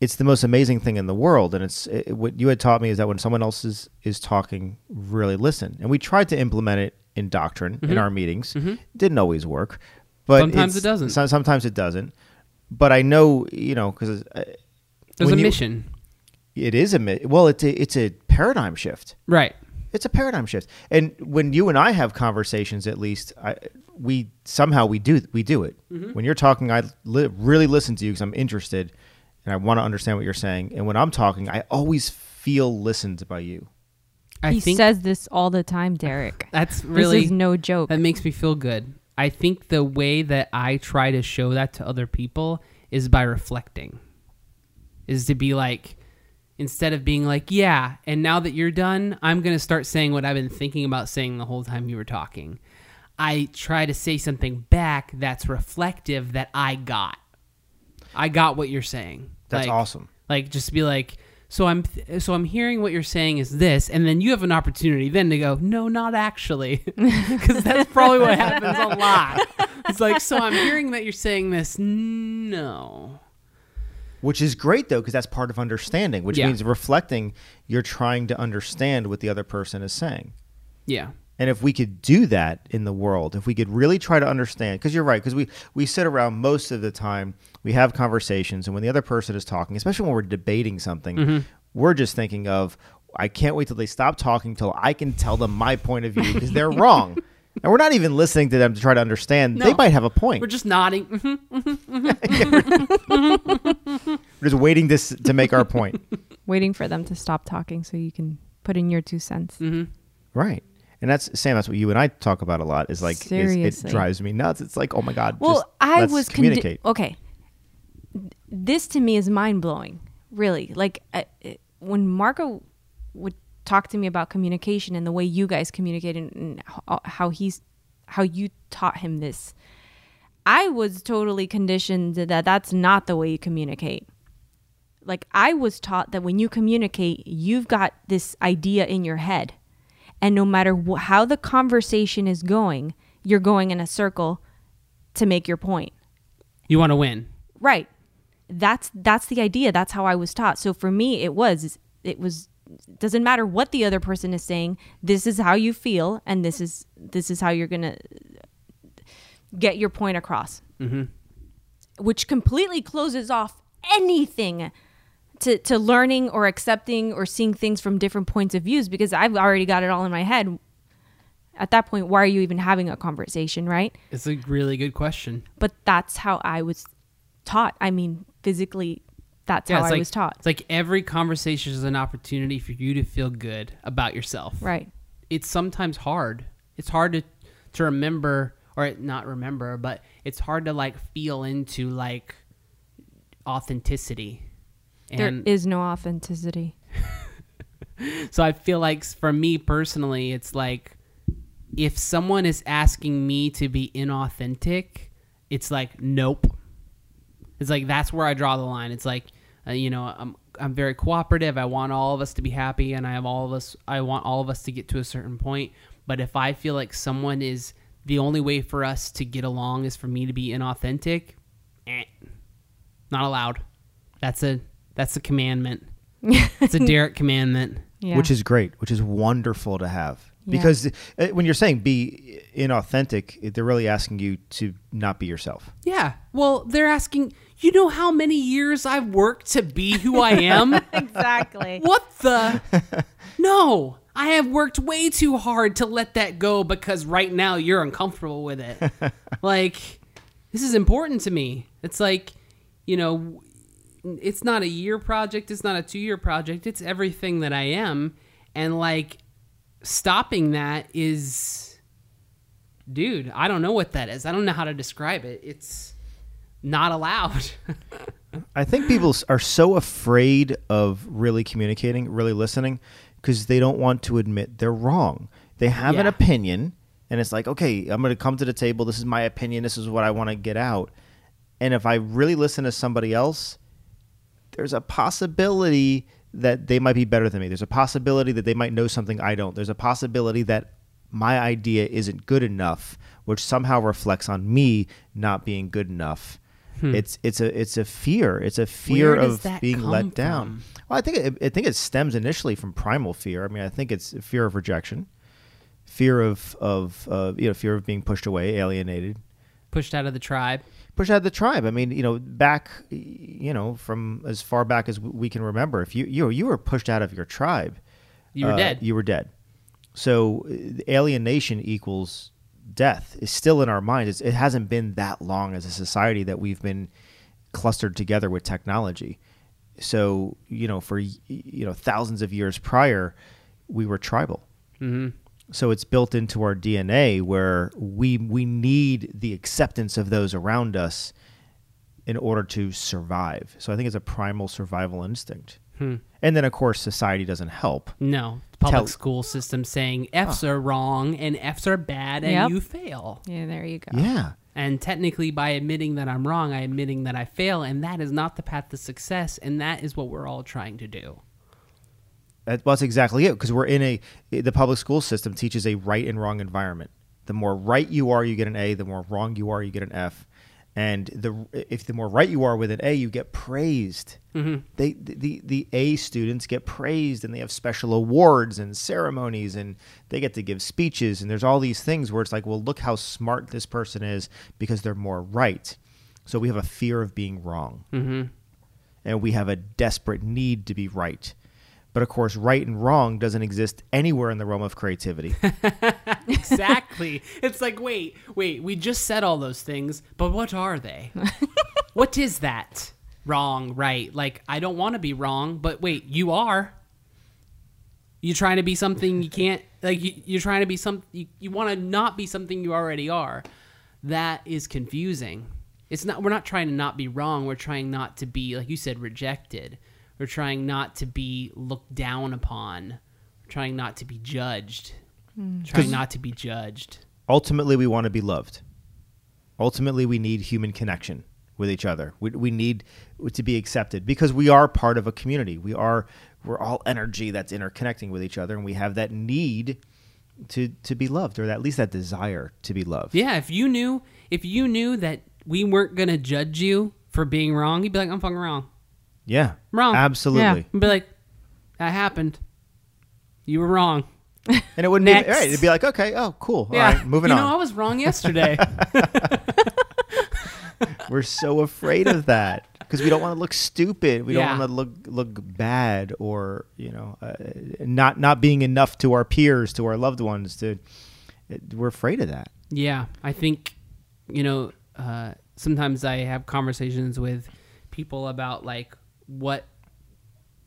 it's the most amazing thing in the world. And it's it, what you had taught me is that when someone else is, is talking, really listen. And we tried to implement it in Doctrine, mm-hmm. in our meetings. Mm-hmm. Didn't always work. But sometimes it doesn't. So, sometimes it doesn't. But I know, you know, because... Uh, There's a you, mission. It is a mission. Well, it's a, it's a paradigm shift. Right. It's a paradigm shift. And when you and I have conversations, at least, I, we somehow we do, we do it. Mm-hmm. When you're talking, I li- really listen to you because I'm interested, and I want to understand what you're saying. And when I'm talking, I always feel listened by you. I he think, says this all the time, Derek. That's really... This is no joke. That makes me feel good. I think the way that I try to show that to other people is by reflecting. Is to be like, instead of being like, yeah, and now that you're done, I'm going to start saying what I've been thinking about saying the whole time you were talking. I try to say something back that's reflective, that I got. I got what you're saying. That's like, awesome. Like, just be like, so I'm th- so I'm hearing what you're saying is this, and then you have an opportunity then to go, no, not actually, because that's probably what happens a lot. It's like, so I'm hearing that you're saying this, no. Which is great, though, because that's part of understanding, which yeah. means reflecting, you're trying to understand what the other person is saying. Yeah. And if we could do that in the world, if we could really try to understand, because you're right, because we, we sit around most of the time, we have conversations, and when the other person is talking, especially when we're debating something, mm-hmm. we're just thinking of, I can't wait till they stop talking till I can tell them my point of view, because they're wrong. And we're not even listening to them to try to understand. No. They might have a point. We're just nodding. Mm-hmm, mm-hmm, mm-hmm. We're just waiting to, to make our point. Waiting for them to stop talking so you can put in your two cents. Mm-hmm. Right. And that's, Sam, that's what you and I talk about a lot, is like, is, it drives me nuts. It's like, oh my God, well, just I let's was communicate. Condi- okay. This to me is mind blowing, really. Like I, when Marco would talk to me about communication and the way you guys communicate, and, and how, how he's, how you taught him this, I was totally conditioned that that's not the way you communicate. Like I was taught that when you communicate, you've got this idea in your head. And no matter wh- how the conversation is going, you're going in a circle to make your point. You want to win. Right. That's that's the idea. That's how I was taught. So for me, it was it was doesn't matter what the other person is saying. This is how you feel, and this is this is how you're gonna get your point across. Mm-hmm. Which completely closes off anything to to learning or accepting or seeing things from different points of views, because I've already got it all in my head. At that point, why are you even having a conversation, right? It's a really good question. But that's how I was taught. I mean, physically, that's yeah, how I like, was taught. It's like every conversation is an opportunity for you to feel good about yourself. Right. It's sometimes hard. It's hard to, to remember, or not remember, but it's hard to like feel into like authenticity. And there is no authenticity. So I feel like for me personally, it's like, if someone is asking me to be inauthentic, it's like, nope. It's like, that's where I draw the line. It's like, uh, you know, I'm I'm very cooperative. I want all of us to be happy, and I have all of us. I want all of us to get to a certain point. But if I feel like someone is the only way for us to get along is for me to be inauthentic, eh, not allowed. That's a that's a commandment. It's a Derek commandment, yeah. Which is great. Which is wonderful to have. Because yeah. when you're saying be inauthentic, they're really asking you to not be yourself. Yeah. Well, they're asking, you know how many years I've worked to be who I am? Exactly. What the? No, I have worked way too hard to let that go because right now you're uncomfortable with it. Like, this is important to me. It's like, you know, it's not a year project. It's not a two-year project. It's everything that I am. And like, stopping that is, dude, I don't know what that is. I don't know how to describe it. It's not allowed. I think people are so afraid of really communicating, really listening, because they don't want to admit they're wrong. They have yeah. an opinion, and it's like, okay, I'm going to come to the table. This is my opinion. This is what I want to get out. And if I really listen to somebody else, there's a possibility that they might be better than me. There's a possibility that they might know something I don't. There's a possibility that my idea isn't good enough, which somehow reflects on me not being good enough. Hmm. It's it's a it's a fear. It's a fear of being let down. From? Well, I think it, I think it stems initially from primal fear. I mean, I think it's fear of rejection, fear of of uh, you know, fear of being pushed away, alienated, pushed out of the tribe. Pushed out of the tribe. I mean, you know, back, you know, from as far back as we can remember, if you you you were pushed out of your tribe, you were uh, dead. You were dead. So alienation equals death is still in our minds. It's, it hasn't been that long as a society that we've been clustered together with technology. So, you know, for you know thousands of years prior, we were tribal. Mm-hmm. So it's built into our D N A where we we need the acceptance of those around us in order to survive. So I think it's a primal survival instinct. Hmm. And then, of course, society doesn't help. No. The public Tell- school system saying F's oh. are wrong and F's are bad and yep. you fail. Yeah, there you go. Yeah. And technically, by admitting that I'm wrong, I'm admitting that I fail, and that is not the path to success, and that is what we're all trying to do. Well, that's exactly it, because we're in a, the public school system teaches a right and wrong environment. The more right you are, you get an A. The more wrong you are, you get an F. And the if the more right you are with an A, you get praised. Mm-hmm. They the, the the A students get praised, and they have special awards and ceremonies, and they get to give speeches. And there's all these things where it's like, well, look how smart this person is because they're more right. So we have a fear of being wrong. Mm-hmm. And we have a desperate need to be right. But, of course, right and wrong doesn't exist anywhere in the realm of creativity. Exactly. It's like, wait, wait, we just said all those things, but what are they? What is that? Wrong, right. Like, I don't want to be wrong, but wait, you are. You're trying to be something you can't, like, you, you're trying to be something, you, you want to not be something you already are. That is confusing. It's not, we're not trying to not be wrong. We're trying not to be, like you said, rejected. We're trying not to be looked down upon. We're trying not to be judged. Mm. Trying not to be judged. Ultimately, we want to be loved. Ultimately, we need human connection with each other. We, we need to be accepted because we are part of a community. We are, we're all energy that's interconnecting with each other, and we have that need to to be loved, or at least that desire to be loved. Yeah, if you knew, if you knew that we weren't going to judge you for being wrong, you'd be like, I'm fucking wrong. Yeah, wrong. Absolutely. Yeah. Be like, that happened. you were wrong. And it wouldn't be, right, it'd be like, okay, oh, cool. Yeah. All right, moving on. You know, on. I was wrong yesterday. We're so afraid of that because we don't want to look stupid. We yeah. don't want to look look bad, or, you know, uh, not not being enough to our peers, to our loved ones. To it, we're afraid of that. Yeah, I think, you know, uh, sometimes I have conversations with people about like what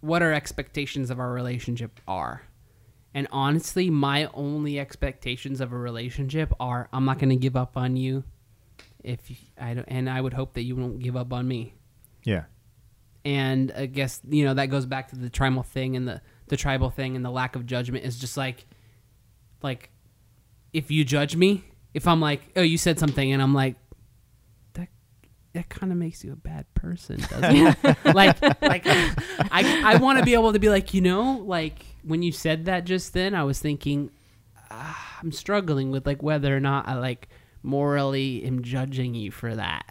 what our expectations of our relationship are. And honestly, my only expectations of a relationship are, I'm not going to give up on you. If you, I don't, and I would hope that you won't give up on me. Yeah. And I guess, you know, that goes back to the tribal thing and the, the tribal thing and the lack of judgment is just like, like if you judge me, if I'm like, oh, you said something and I'm like, that, that kind of makes you a bad person, doesn't it? like, like I, I want to be able to be like, you know, like when you said that just then, I was thinking, ah, I'm struggling with like whether or not I like, morally am judging you for that.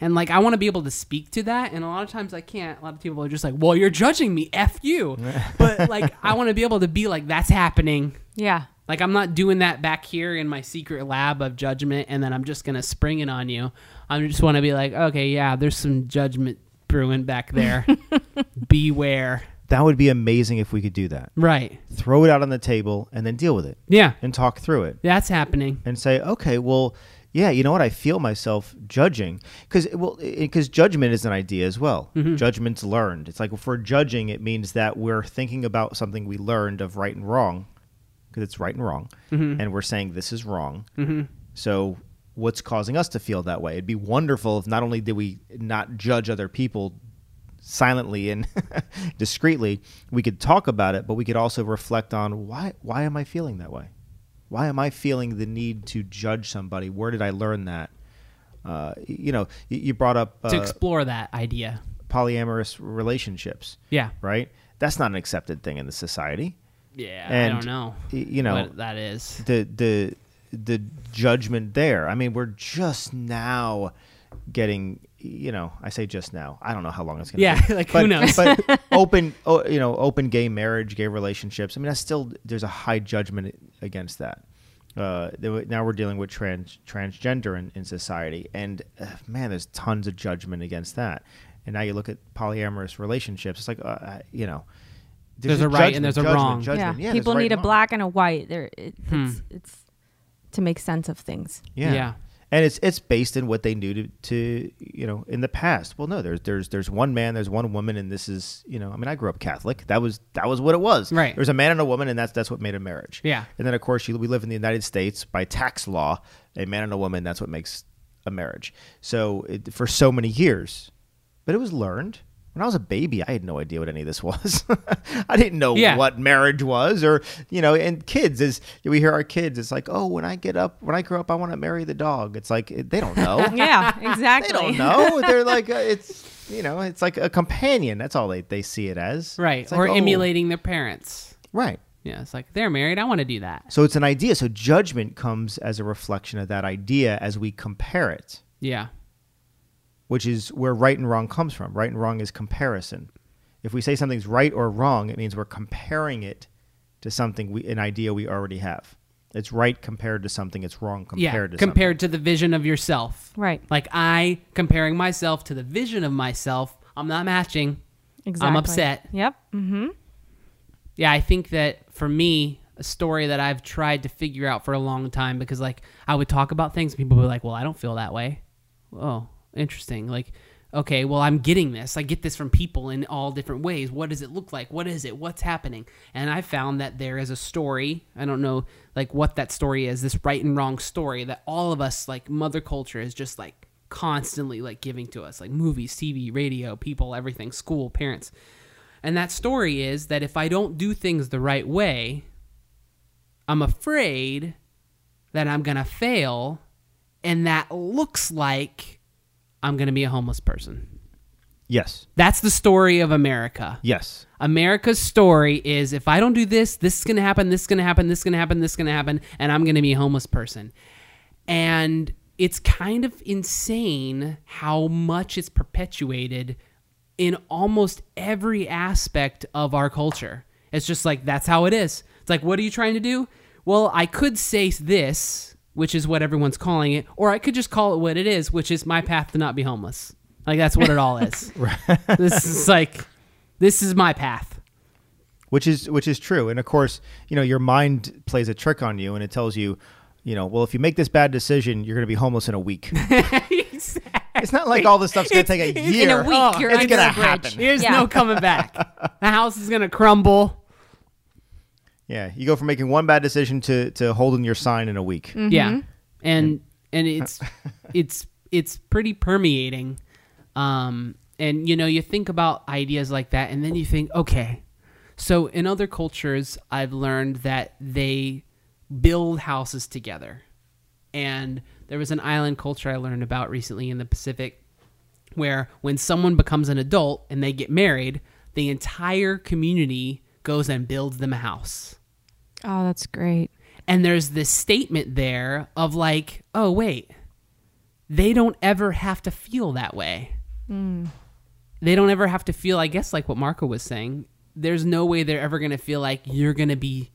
And like I want to be able to speak to that, and a lot of times I can't. A lot of people are just like, well, you're judging me, F you. But like I want to be able to be like, that's happening. Yeah. Like I'm not doing that back here in my secret lab of judgment and then I'm just gonna spring it on you. I just want to be like, okay, yeah, there's some judgment brewing back there. Beware. That would be amazing if we could do that. Right. Throw it out on the table and then deal with it. Yeah. And talk through it. That's happening. And say, okay, well, yeah, you know what? I feel myself judging. Because well, because judgment is an idea as well. Mm-hmm. Judgment's learned. It's like if we're judging, it means that we're thinking about something we learned of right and wrong. Because it's right and wrong. Mm-hmm. And we're saying this is wrong. Mm-hmm. So what's causing us to feel that way? It'd be wonderful if not only did we not judge other people silently and discreetly, we could talk about it, but we could also reflect on why why am I feeling that way? Why am I feeling the need to judge somebody? Where did I learn that? Uh, you know, you brought up... Uh, to explore that idea. Polyamorous relationships. Yeah. Right? That's not an accepted thing in the society. Yeah, and I don't know. You know... what that is. The, the, the judgment there. I mean, we're just now getting... You know, I say just now. I don't know how long it's going to yeah, be. Yeah, like but, who knows? But open, oh, you know, open gay marriage, gay relationships. I mean, I still there's a high judgment against that. Uh, now we're dealing with trans transgender in, in society, and uh, man, there's tons of judgment against that. And now you look at polyamorous relationships. It's like, uh, you know, there's, there's a, a right judgment, and there's a judgment, wrong. Judgment. Yeah, yeah people right need a wrong. Black and a white. There, it, hmm. it's, it's to make sense of things. Yeah. yeah. And it's it's based in what they knew to, to you know in the past. Well, no, there's there's there's one man, there's one woman, and this is you know. I mean, I grew up Catholic. That was that was what it was. Right. There was a man and a woman, and that's that's what made a marriage. Yeah. And then of course you, we live in the United States by tax law. A man and a woman, that's what makes a marriage. So it, for so many years, but it was learned. When I was a baby, I had no idea what any of this was. I didn't know yeah. what marriage was, or you know, and kids is we hear our kids. It's like, oh, when I get up, when I grow up, I want to marry the dog. It's like they don't know. yeah, exactly. They don't know. They're like uh, it's you know, it's like a companion. That's all they they see it as. Right, like, or oh. emulating their parents. Right. Yeah, it's like they're married. I want to do that. So it's an idea. So judgment comes as a reflection of that idea as we compare it. Yeah. Which is where right and wrong comes from. Right and wrong is comparison. If we say something's right or wrong, it means we're comparing it to something, we, an idea we already have. It's right compared to something. It's wrong compared yeah, to compared something. Compared to the vision of yourself. Right. Like I comparing myself to the vision of myself. I'm not matching. Exactly. I'm upset. Yep. Mm-hmm. Yeah, I think that for me, a story that I've tried to figure out for a long time, because like I would talk about things, people would be like, well, I don't feel that way. Oh. Interesting. Like, okay, well, I'm getting this. I get this from people in all different ways. What does it look like? What is it? What's happening? And I found that there is a story. I don't know, like, what that story is, this right and wrong story that all of us, like, mother culture is just, like, constantly, like, giving to us, like, movies, T V, radio, people, everything, school, parents. And that story is that if I don't do things the right way, I'm afraid that I'm going to fail, and that looks like I'm going to be a homeless person. Yes. That's the story of America. Yes. America's story is if I don't do this, this is going to happen, this is going to happen, this is going to happen, this is going to happen, and I'm going to be a homeless person. And it's kind of insane how much it's perpetuated in almost every aspect of our culture. It's just like, that's how it is. It's like, what are you trying to do? Well, I could say this, which is what everyone's calling it, or I could just call it what it is, which is my path to not be homeless. Like, that's what it all is. Right. This is like, this is my path. Which is which is true. And of course, you know, your mind plays a trick on you and it tells you, you know, well, if you make this bad decision, you're going to be homeless in a week. Exactly. It's not like all this stuff's going to take a year. In a week, oh, you're under the bridge. There's yeah. no coming back. The house is going to crumble. Yeah, you go from making one bad decision to, to holding your sign in a week. Mm-hmm. Yeah, and and it's it's it's pretty permeating. Um, and, you know, you think about ideas like that, and then you think, okay, so in other cultures, I've learned that they build houses together. And there was an island culture I learned about recently in the Pacific where when someone becomes an adult and they get married, the entire community goes and builds them a house. Oh, that's great. And there's this statement there of like, oh, wait, they don't ever have to feel that way. Mm. They don't ever have to feel, I guess, like what Marco was saying. There's no way they're ever going to feel like you're going to be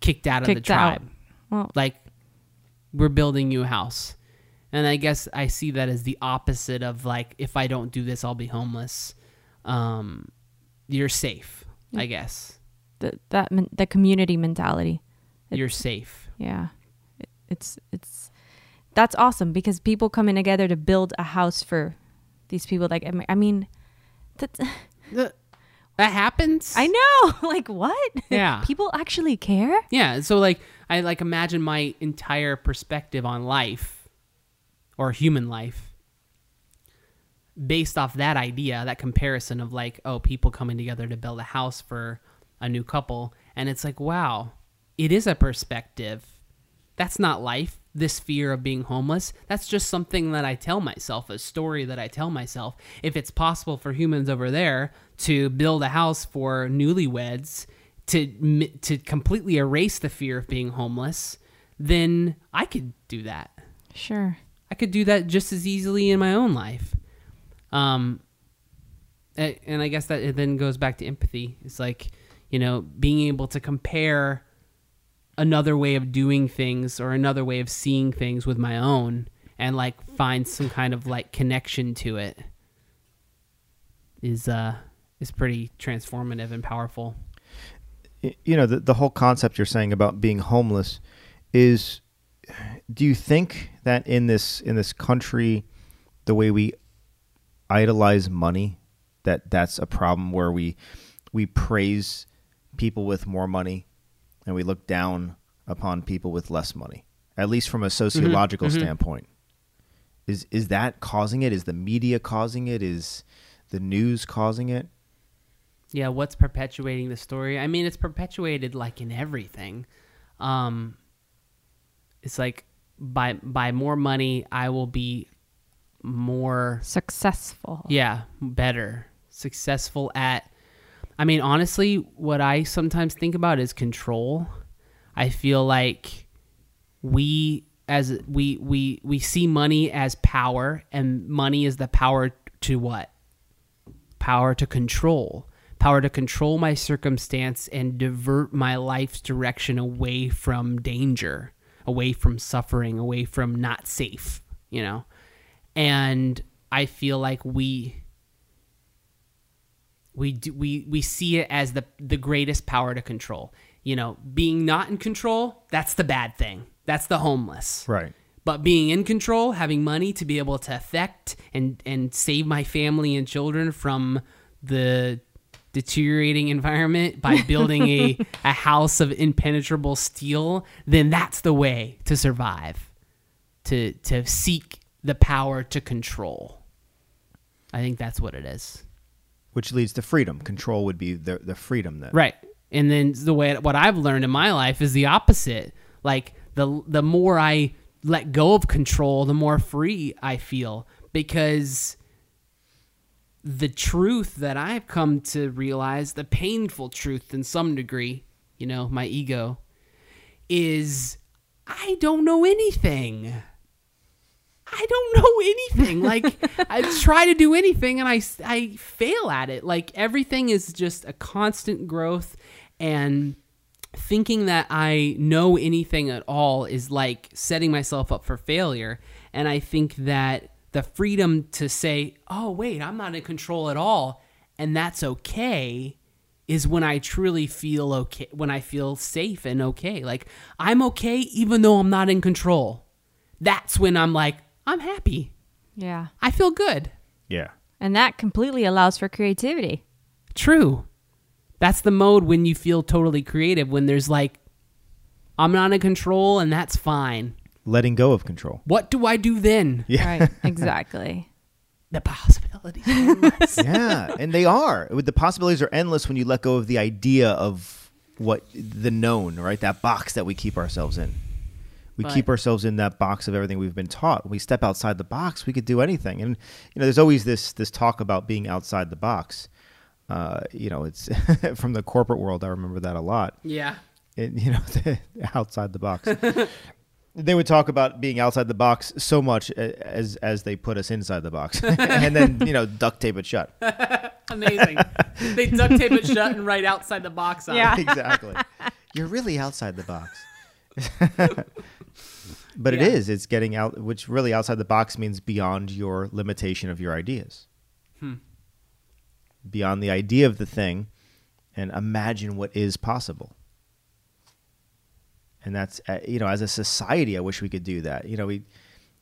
kicked out kicked of the tribe. Well, like, we're building you a house. And I guess I see that as the opposite of like, if I don't do this, I'll be homeless. Um, you're safe, yeah. I guess. The, that, the community mentality. It, you're safe. Yeah. It, it's, it's, that's awesome because people coming together to build a house for these people. Like, I mean, that's, that happens. I know. Like, what? Yeah. People actually care. Yeah. So like, I like imagine my entire perspective on life or human life based off that idea, that comparison of like, oh, people coming together to build a house for a new couple. And it's like, wow, it is a perspective. That's not life. This fear of being homeless. That's just something that I tell myself, a story that I tell myself. If it's possible for humans over there to build a house for newlyweds, to to completely erase the fear of being homeless, then I could do that. Sure. I could do that just as easily in my own life. Um, and I guess that it then goes back to empathy. It's like, you know, being able to compare another way of doing things or another way of seeing things with my own and like find some kind of like connection to it is, uh, is pretty transformative and powerful. You know, the, the whole concept you're saying about being homeless is, do you think that in this in this country, the way we idolize money, that that's a problem where we we praise people with more money and we look down upon people with less money, at least from a sociological mm-hmm. standpoint? Is is that causing it? Is the media causing it? Is the news causing it? Yeah, what's perpetuating the story? I mean, it's perpetuated like in everything. Um, it's like by by more money, I will be more successful. Yeah, better. Successful at, I mean, honestly, what I sometimes think about is control. I feel like we as we we we see money as power, and money is the power to what? Power to control. Power to control my circumstance and divert my life's direction away from danger, away from suffering, away from not safe, you know? And I feel like we we do, we we see it as the the greatest power to control. You know, being not in control, that's the bad thing. That's the homeless. Right. But being in control, having money to be able to affect and and save my family and children from the deteriorating environment by building a, a house of impenetrable steel, then that's the way to survive, to to seek the power to control. I think that's what it is. Which leads to freedom. Control would be the, the freedom then. Right. And then the way what I've learned in my life is the opposite. Like the the more I let go of control, the more free I feel, because the truth that I've come to realize, the painful truth in some degree, you know, my ego, is I don't know anything. I don't know anything. Like, I try to do anything and I, I fail at it. Like, everything is just a constant growth and thinking that I know anything at all is like setting myself up for failure. And I think that the freedom to say, oh, wait, I'm not in control at all, and that's okay, is when I truly feel okay, when I feel safe and okay. Like, I'm okay even though I'm not in control. That's when I'm like, I'm happy. Yeah. I feel good. Yeah. And that completely allows for creativity. True. That's the mode when you feel totally creative, when there's like, I'm not in control and that's fine. Letting go of control. What do I do then? Yeah. Right, exactly. The possibilities are endless. Yeah, and they are. The possibilities are endless when you let go of the idea of what the known, right? That box that we keep ourselves in. We but, keep ourselves in that box of everything we've been taught. When we step outside the box, we could do anything. And you know, there's always this this talk about being outside the box. Uh, you know, it's from the corporate world. I remember that a lot. Yeah. And, you know, outside the box. They would talk about being outside the box so much as as they put us inside the box. And then, you know, duct tape it shut. Amazing. They duct tape it shut and write outside the box on it. Yeah. Exactly. You're really outside the box. But yeah. It is. It's getting out, which really outside the box means beyond your limitation of your ideas. Hmm. Beyond the idea of the thing, and imagine what is possible. And that's, you know, as a society, I wish we could do that. You know, we,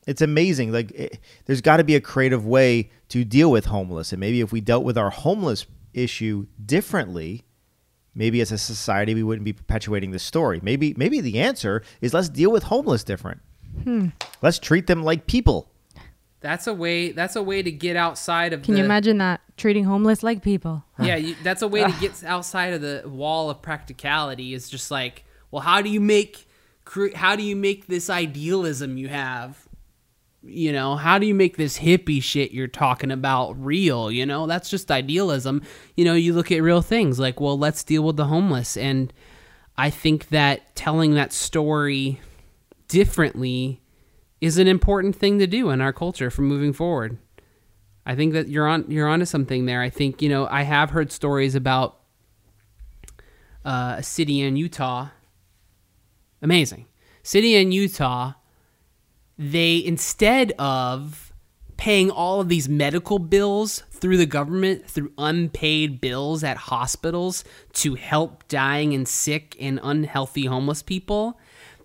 it's amazing. Like, it, there's got to be a creative way to deal with homeless. And maybe if we dealt with our homeless issue differently, maybe as a society, we wouldn't be perpetuating this story. Maybe, maybe the answer is let's deal with homeless different. Hmm. Let's treat them like people. That's a way. That's a way to get outside of. Can the, you imagine that, treating homeless like people? Yeah, you, that's a way to get outside of the wall of practicality. Is just like, well, how do you make, how do you make this idealism you have, you know, how do you make this hippie shit you're talking about real? You know, that's just idealism. You know, you look at real things like, well, let's deal with the homeless. And I think that telling that story differently is an important thing to do in our culture for moving forward. I think that you're on, you're onto something there. I think, you know, I have heard stories about uh, a city in Utah. Amazing. City in Utah, they, instead of paying all of these medical bills through the government, through unpaid bills at hospitals to help dying and sick and unhealthy homeless people,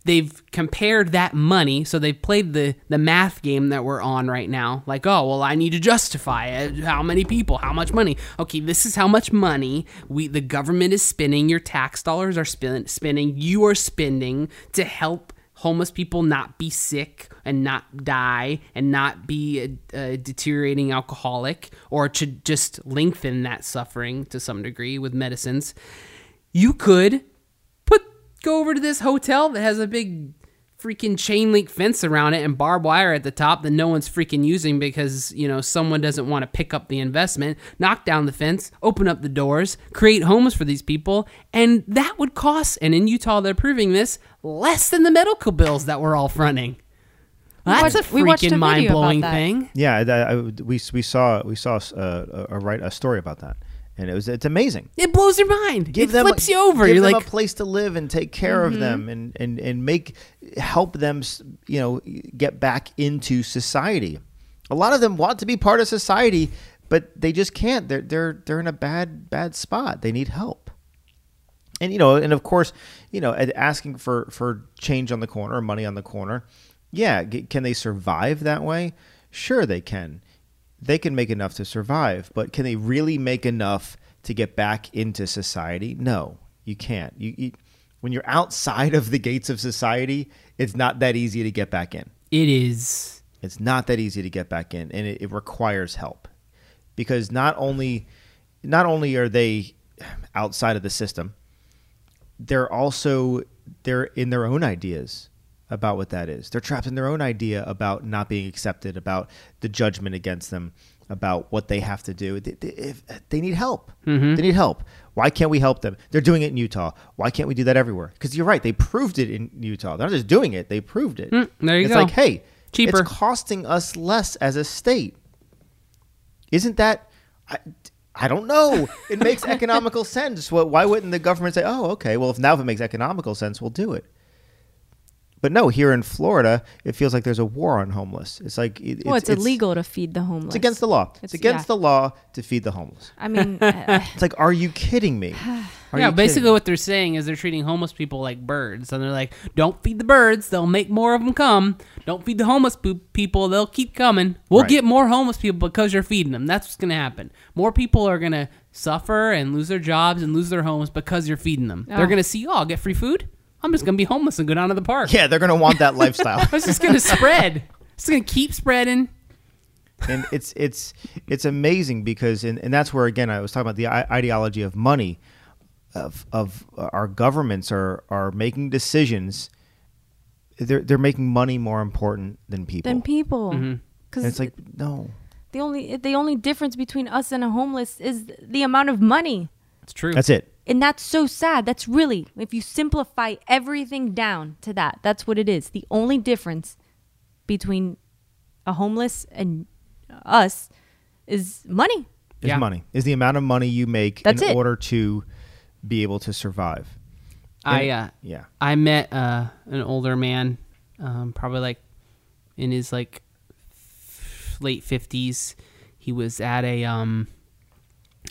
they've compared that money. So they've played the, the math game that we're on right now. Like, oh, well, I need to justify it. How many people, how much money? Okay, this is how much money we the government is spending, your tax dollars are spend, spending, you are spending to help homeless people not be sick and not die and not be a, a deteriorating alcoholic, or to just lengthen that suffering to some degree with medicines. You could go over to this hotel that has a big freaking chain link fence around it and barbed wire at the top that no one's freaking using because, you know, someone doesn't want to pick up the investment, knock down the fence, open up the doors, create homes for these people, and that would cost, and in Utah they're proving this, less than the medical bills that we're all fronting. Well, that's watched, a freaking mind-blowing thing. Yeah, I, I, we we saw we saw a, a, a story about that. And it was, it's amazing. It blows your mind. Give it them, flips you over. Give You're them like, a place to live and take care mm-hmm. of them and, and, and make, help them, you know, get back into society. A lot of them want to be part of society, but they just can't. They're, they're, they're in a bad, bad spot. They need help. And, you know, and of course, you know, asking for, for change on the corner, or money on the corner. Yeah. Can they survive that way? Sure they can. They can make enough to survive, but can they really make enough to get back into society? No, you can't. You, you when you're outside of the gates of society, it's not that easy to get back in. It is. It's not that easy to get back in, and it, it requires help, because not only not only are they outside of the system, they're also they're in their own ideas about what that is. They're trapped in their own idea about not being accepted, about the judgment against them, about what they have to do. They, they, if, they need help. Mm-hmm. They need help. Why can't we help them? They're doing it in Utah. Why can't we do that everywhere? Because you're right. They proved it in Utah. They're not just doing it. They proved it. Mm, there you it's go. It's like, hey, cheaper. It's costing us less as a state. Isn't that... I, I don't know. It makes economical sense. Well, why wouldn't the government say, oh, okay, well, if now if it makes economical sense, we'll do it. But no, here in Florida, it feels like there's a war on homeless. It's like it, well, it's, it's illegal it's, to feed the homeless. It's against the law. It's, it's against yeah. the law to feed the homeless. I mean, uh, it's like, are you kidding me? Are yeah, basically, me? What they're saying is they're treating homeless people like birds, and they're like, "Don't feed the birds; they'll make more of them come. Don't feed the homeless people; they'll keep coming. We'll right. get more homeless people because you're feeding them. That's what's going to happen. More people are going to suffer and lose their jobs and lose their homes because you're feeding them. Oh. They're going to see, oh, I'll get free food. I'm just going to be homeless and go down to the park. Yeah, they're going to want that lifestyle. It's just going to spread. It's going to keep spreading." And it's it's it's amazing because, and, and that's where again I was talking about the ideology of money. Of of our governments are are making decisions. They're they're making money more important than people. Than people, mm-hmm. Cause and it's like no. The only the only difference between us and a homeless is the amount of money. It's true. That's it. And that's so sad. That's really, if you simplify everything down to that, that's what it is. The only difference between a homeless and us is money. Is yeah. money is the amount of money you make that's in it. Order to be able to survive. And, I uh, yeah. I met uh, an older man, um, probably like in his like f- late fifties. He was at a um,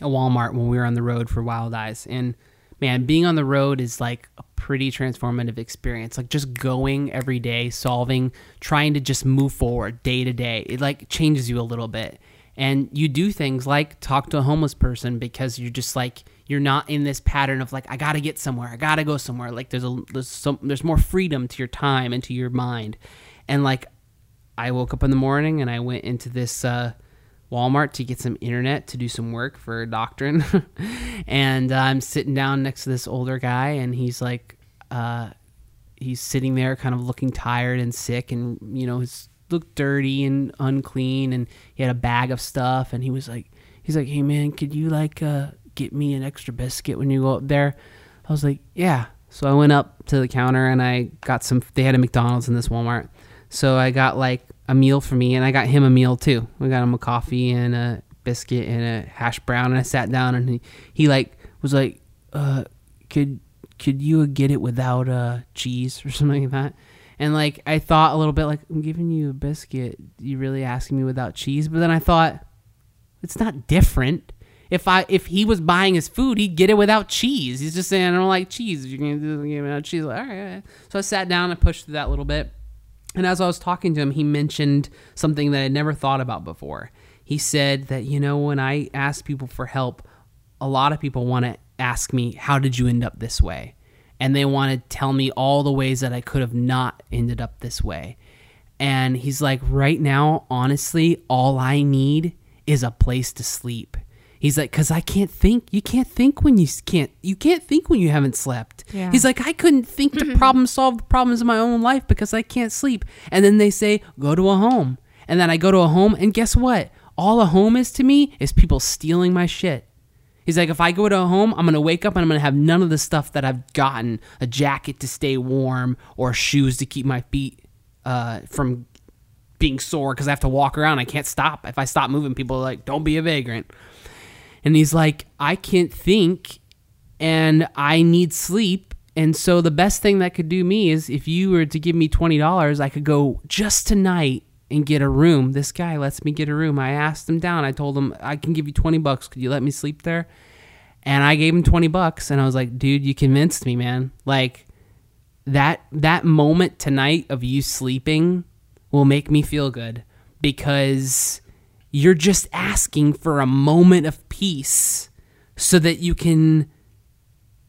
a Walmart when we were on the road for Wild Eyes, and man, being on the road is like a pretty transformative experience. Like just going every day, solving, trying to just move forward day to day. It like changes you a little bit, and you do things like talk to a homeless person because you're just like. You're not in this pattern of like, I got to get somewhere. I got to go somewhere. Like there's a, there's some, there's more freedom to your time and to your mind. And like, I woke up in the morning and I went into this uh, Walmart to get some internet to do some work for Doctrine. And uh, I'm sitting down next to this older guy and he's like, uh, he's sitting there kind of looking tired and sick and, you know, he's looked dirty and unclean and he had a bag of stuff. And he was like, he's like, hey man, could you like, uh, get me an extra biscuit when you go up there? I was like, yeah. So I went up to the counter and I got some, they had a McDonald's in this Walmart. So I got like a meal for me and I got him a meal too. We got him a coffee and a biscuit and a hash brown. And I sat down and he, he like, was like, uh, could, could you get it without uh cheese or something like that? And like, I thought a little bit like, I'm giving you a biscuit. You really asking me without cheese? But then I thought it's not different. If I if he was buying his food, he'd get it without cheese. He's just saying, I don't like cheese. If you're going to give it without cheese, like, all right, all right. So I sat down and pushed through that little bit. And as I was talking to him, he mentioned something that I'd never thought about before. He said that, you know, when I ask people for help, a lot of people want to ask me, how did you end up this way? And they want to tell me all the ways that I could have not ended up this way. And he's like, right now, honestly, all I need is a place to sleep. He's like, cause I can't think. You can't think when you can't. You can't think when you haven't slept. Yeah. He's like, I couldn't think to problem solve the problems in my own life because I can't sleep. And then they say, go to a home, and then I go to a home, and guess what? All a home is to me is people stealing my shit. He's like, if I go to a home, I'm gonna wake up and I'm gonna have none of the stuff that I've gotten: a jacket to stay warm, or shoes to keep my feet uh, from being sore because I have to walk around. I can't stop. If I stop moving, people are like, don't be a vagrant. And he's like, I can't think and I need sleep. And so the best thing that could do me is if you were to give me twenty dollars, I could go just tonight and get a room. This guy lets me get a room. I asked him down. I told him, I can give you twenty bucks. Could you let me sleep there? And I gave him twenty bucks. And I was like, dude, you convinced me, man. Like that, that moment tonight of you sleeping will make me feel good because you're just asking for a moment of peace so that you can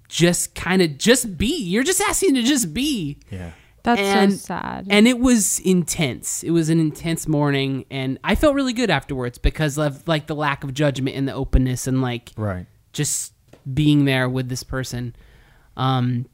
just kind of just be. You're just asking to just be. Yeah. That's and, so sad. And it was intense. It was an intense morning. And I felt really good afterwards because of like the lack of judgment and the openness and like right. just being there with this person. Um,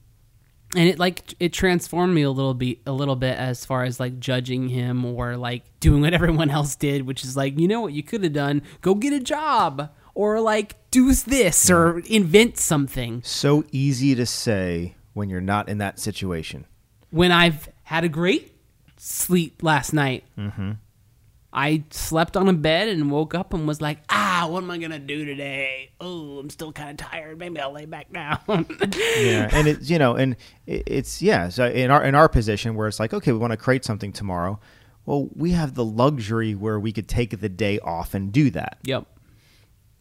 and it like it transformed me a little bit, a little bit as far as like judging him or like doing what everyone else did, which is like, you know what you could have done? Go get a job or like do this or invent something. So easy to say when you're not in that situation. When I've had a great sleep last night, mm-hmm. I slept on a bed and woke up and was like, ah, what am I going to do today? Oh, I'm still kind of tired. Maybe I'll lay back down. Yeah, and it's, you know, and it's, yeah, so in our in our position where it's like, okay, we want to create something tomorrow. Well, we have the luxury where we could take the day off and do that. Yep.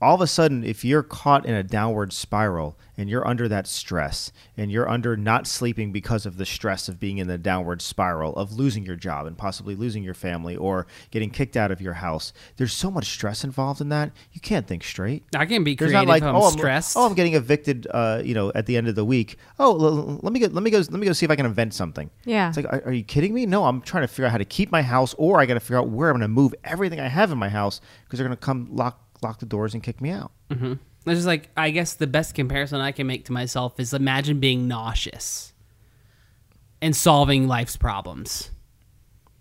All of a sudden, if you're caught in a downward spiral and you're under that stress and you're under not sleeping because of the stress of being in the downward spiral of losing your job and possibly losing your family or getting kicked out of your house, there's so much stress involved in that. You can't think straight. I can't be there's creative. Not like, if I'm oh, stressed. I'm, oh, I'm getting evicted. Uh, you know, at the end of the week. Oh, l- let me go. Let me go. Let me go see if I can invent something. Yeah. It's like, are, are you kidding me? No, I'm trying to figure out how to keep my house, or I got to figure out where I'm going to move everything I have in my house because they're going to come lock. lock the doors and kick me out. Mm-hmm. It's just like, I guess the best comparison I can make to myself is imagine being nauseous and solving life's problems.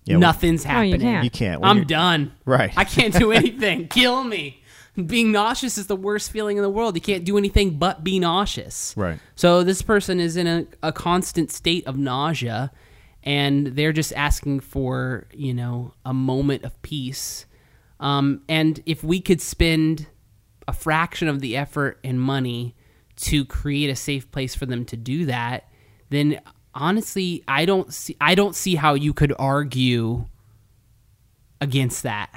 Yeah, Nothing's well, happening. No, you can't. You can't. I'm done. Right. I can't do anything. Kill me. Being nauseous is the worst feeling in the world. You can't do anything but be nauseous. Right. So this person is in a, a constant state of nausea, and they're just asking for, you know, a moment of peace. Um, and if we could spend a fraction of the effort and money to create a safe place for them to do that, then honestly, I don't see I don't see how you could argue against that.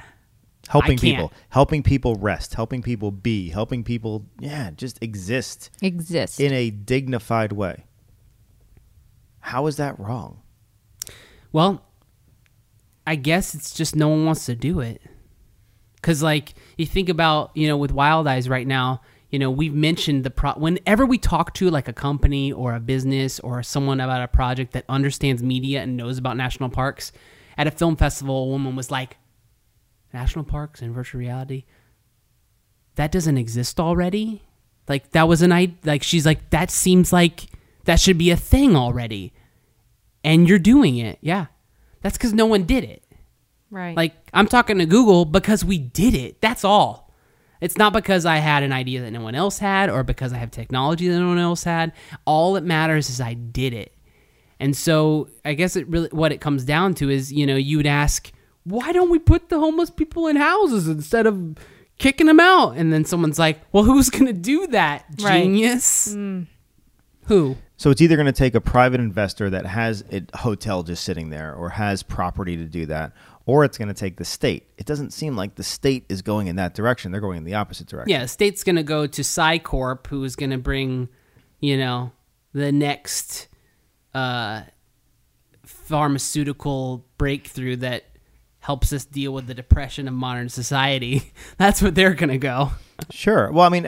Helping people, helping people rest, helping people be, helping people, yeah, just exist, exist in a dignified way. How is that wrong? Well, I guess it's just no one wants to do it. Because, like, you think about, you know, with Wild Eyes right now, you know, we've mentioned the pro. Whenever we talk to, like, a company or a business or someone about a project that understands media and knows about national parks, at a film festival, a woman was like, national parks and virtual reality, that doesn't exist already? Like, that was an idea. Like, she's like, that seems like that should be a thing already. And you're doing it. Yeah. That's because no one did it. Right. Like, I'm talking to Google because we did it. That's all. It's not because I had an idea that no one else had or because I have technology that no one else had. All that matters is I did it. And so I guess it really what it comes down to is, you know, you would ask, why don't we put the homeless people in houses instead of kicking them out? And then someone's like, well, who's going to do that, genius? Right. Mm. Who? So it's either going to take a private investor that has a hotel just sitting there or has property to do that, or it's going to take the state. It doesn't seem like the state is going in that direction. They're going in the opposite direction. Yeah, the state's going to go to Psycorp, who is going to bring, you know, the next uh, pharmaceutical breakthrough that helps us deal with the depression of modern society. That's what they're going to go. Sure. Well, I mean,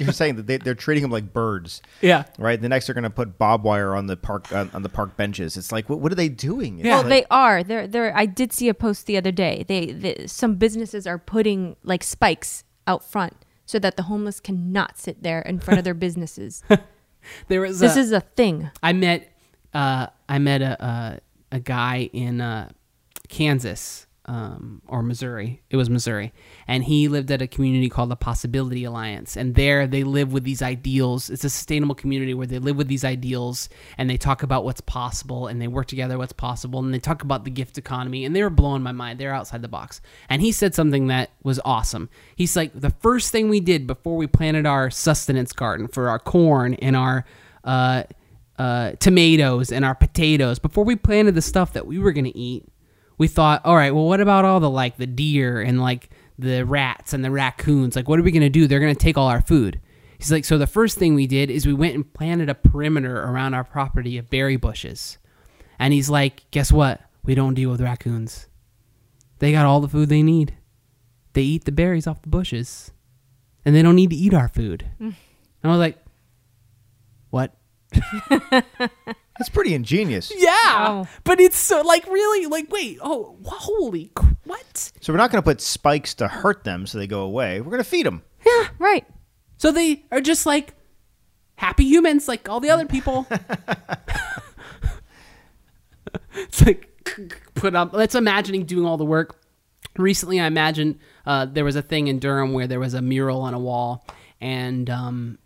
you're saying that they, they're treating them like birds. Yeah. Right. The next, they're going to put barbed wire on the park on, on the park benches. It's like, what, what are they doing? It's well, like, they are. They're. They're. I did see a post the other day. They, they. Some businesses are putting like spikes out front so that the homeless cannot sit there in front of their businesses. There was. This a, is a thing. I met. Uh, I met a a, a guy in uh, Kansas. Um, or Missouri. It was Missouri. And he lived at a community called the Possibility Alliance. And there they live with these ideals. It's a sustainable community where they live with these ideals and they talk about what's possible and they work together what's possible and they talk about the gift economy. And they were blowing my mind. They're outside the box. And he said something that was awesome. He's like, the first thing we did before we planted our sustenance garden for our corn and our uh, uh, tomatoes and our potatoes, before we planted the stuff that we were going to eat, we thought, all right, well, what about all the like the deer and like the rats and the raccoons? Like, what are we going to do? They're going to take all our food. He's like, so the first thing we did is we went and planted a perimeter around our property of berry bushes. And he's like, guess what? We don't deal with raccoons. They got all the food they need. They eat the berries off the bushes and they don't need to eat our food. Mm. And I was like, what? That's pretty ingenious. Yeah. Wow. But it's so, like, really, like, wait, oh, holy, what? So we're not going to put spikes to hurt them so they go away. We're going to feed them. Yeah, right. So they are just, like, happy humans like all the other people. It's like, put up, let's imagining doing all the work. Recently, I imagined uh, there was a thing in Durham where there was a mural on a wall, and um,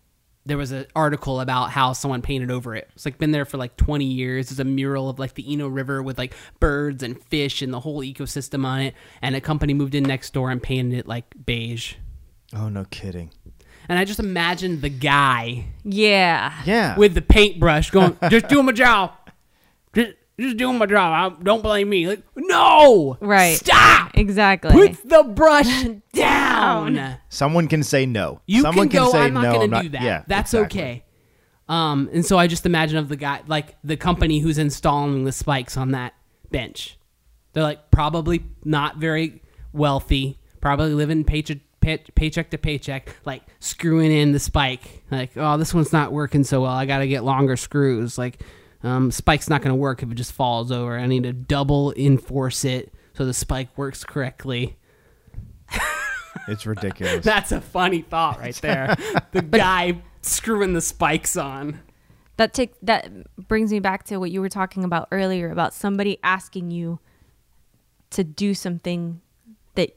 there was an article about how someone painted over it. It's like been there for like twenty years. It's a mural of like the Eno River with like birds and fish and the whole ecosystem on it. And a company moved in next door and painted it like beige. Oh, no kidding. And I just imagined the guy. Yeah. Yeah. With the paintbrush going, just doing my job. Just, just doing my job. I, don't blame me. Like, no. Right. Stop. Exactly. Put the brush down. Someone can say no. You Someone can, go, can say I'm not no, going to do that. Yeah, that's exactly. Okay. Um, and so I just imagine of the guy, like the company who's installing the spikes on that bench. They're like probably not very wealthy, probably living paycheck. Pay- paycheck to paycheck, like screwing in the spike, like, oh, this one's not working so well, I gotta get longer screws, like um spike's not gonna work if it just falls over, I need to double enforce it so the spike works correctly. It's ridiculous. That's a funny thought right there. The guy screwing the spikes on. That take that brings me back to what you were talking about earlier about somebody asking you to do something that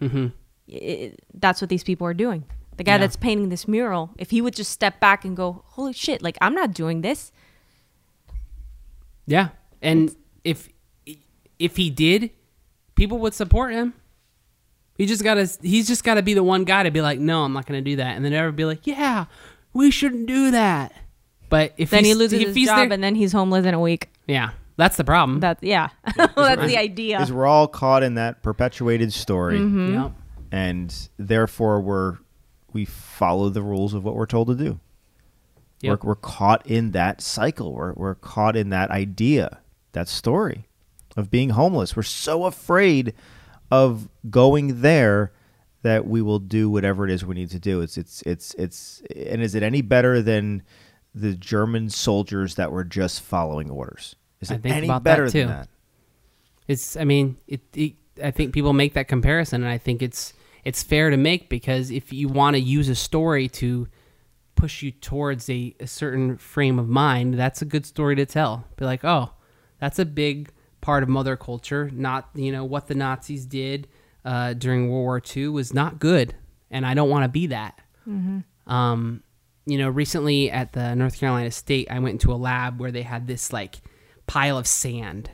mm-hmm. It, that's what these people are doing. The guy yeah. that's painting this mural, if he would just step back and go, holy shit, like I'm not doing this. Yeah. And if if he did, people would support him. He just gotta he's just gotta be the one guy to be like, no, I'm not gonna do that. And then everyone be like, yeah, we shouldn't do that. But if then he loses if his he's job there, and then he's homeless in a week. Yeah. That's the problem. That's yeah. That's the idea. Because we're all caught in that perpetuated story. Mm-hmm. Yep. And therefore, we're, we follow the rules of what we're told to do. Yep. We're, we're caught in that cycle. We're, we're caught in that idea, that story of being homeless. We're so afraid of going there that we will do whatever it is we need to do. It's it's it's it's. And is it any better than the German soldiers that were just following orders? Is it any better than that? It's. I mean, it. it I think people make that comparison, and I think it's. It's fair to make, because if you want to use a story to push you towards a, a certain frame of mind, that's a good story to tell. Be like, oh, that's a big part of mother culture. Not, you know, what the Nazis did uh, during World War Two was not good, and I don't want to be that. Mm-hmm. Um, you know, recently at the North Carolina State, I went into a lab where they had this like pile of sand,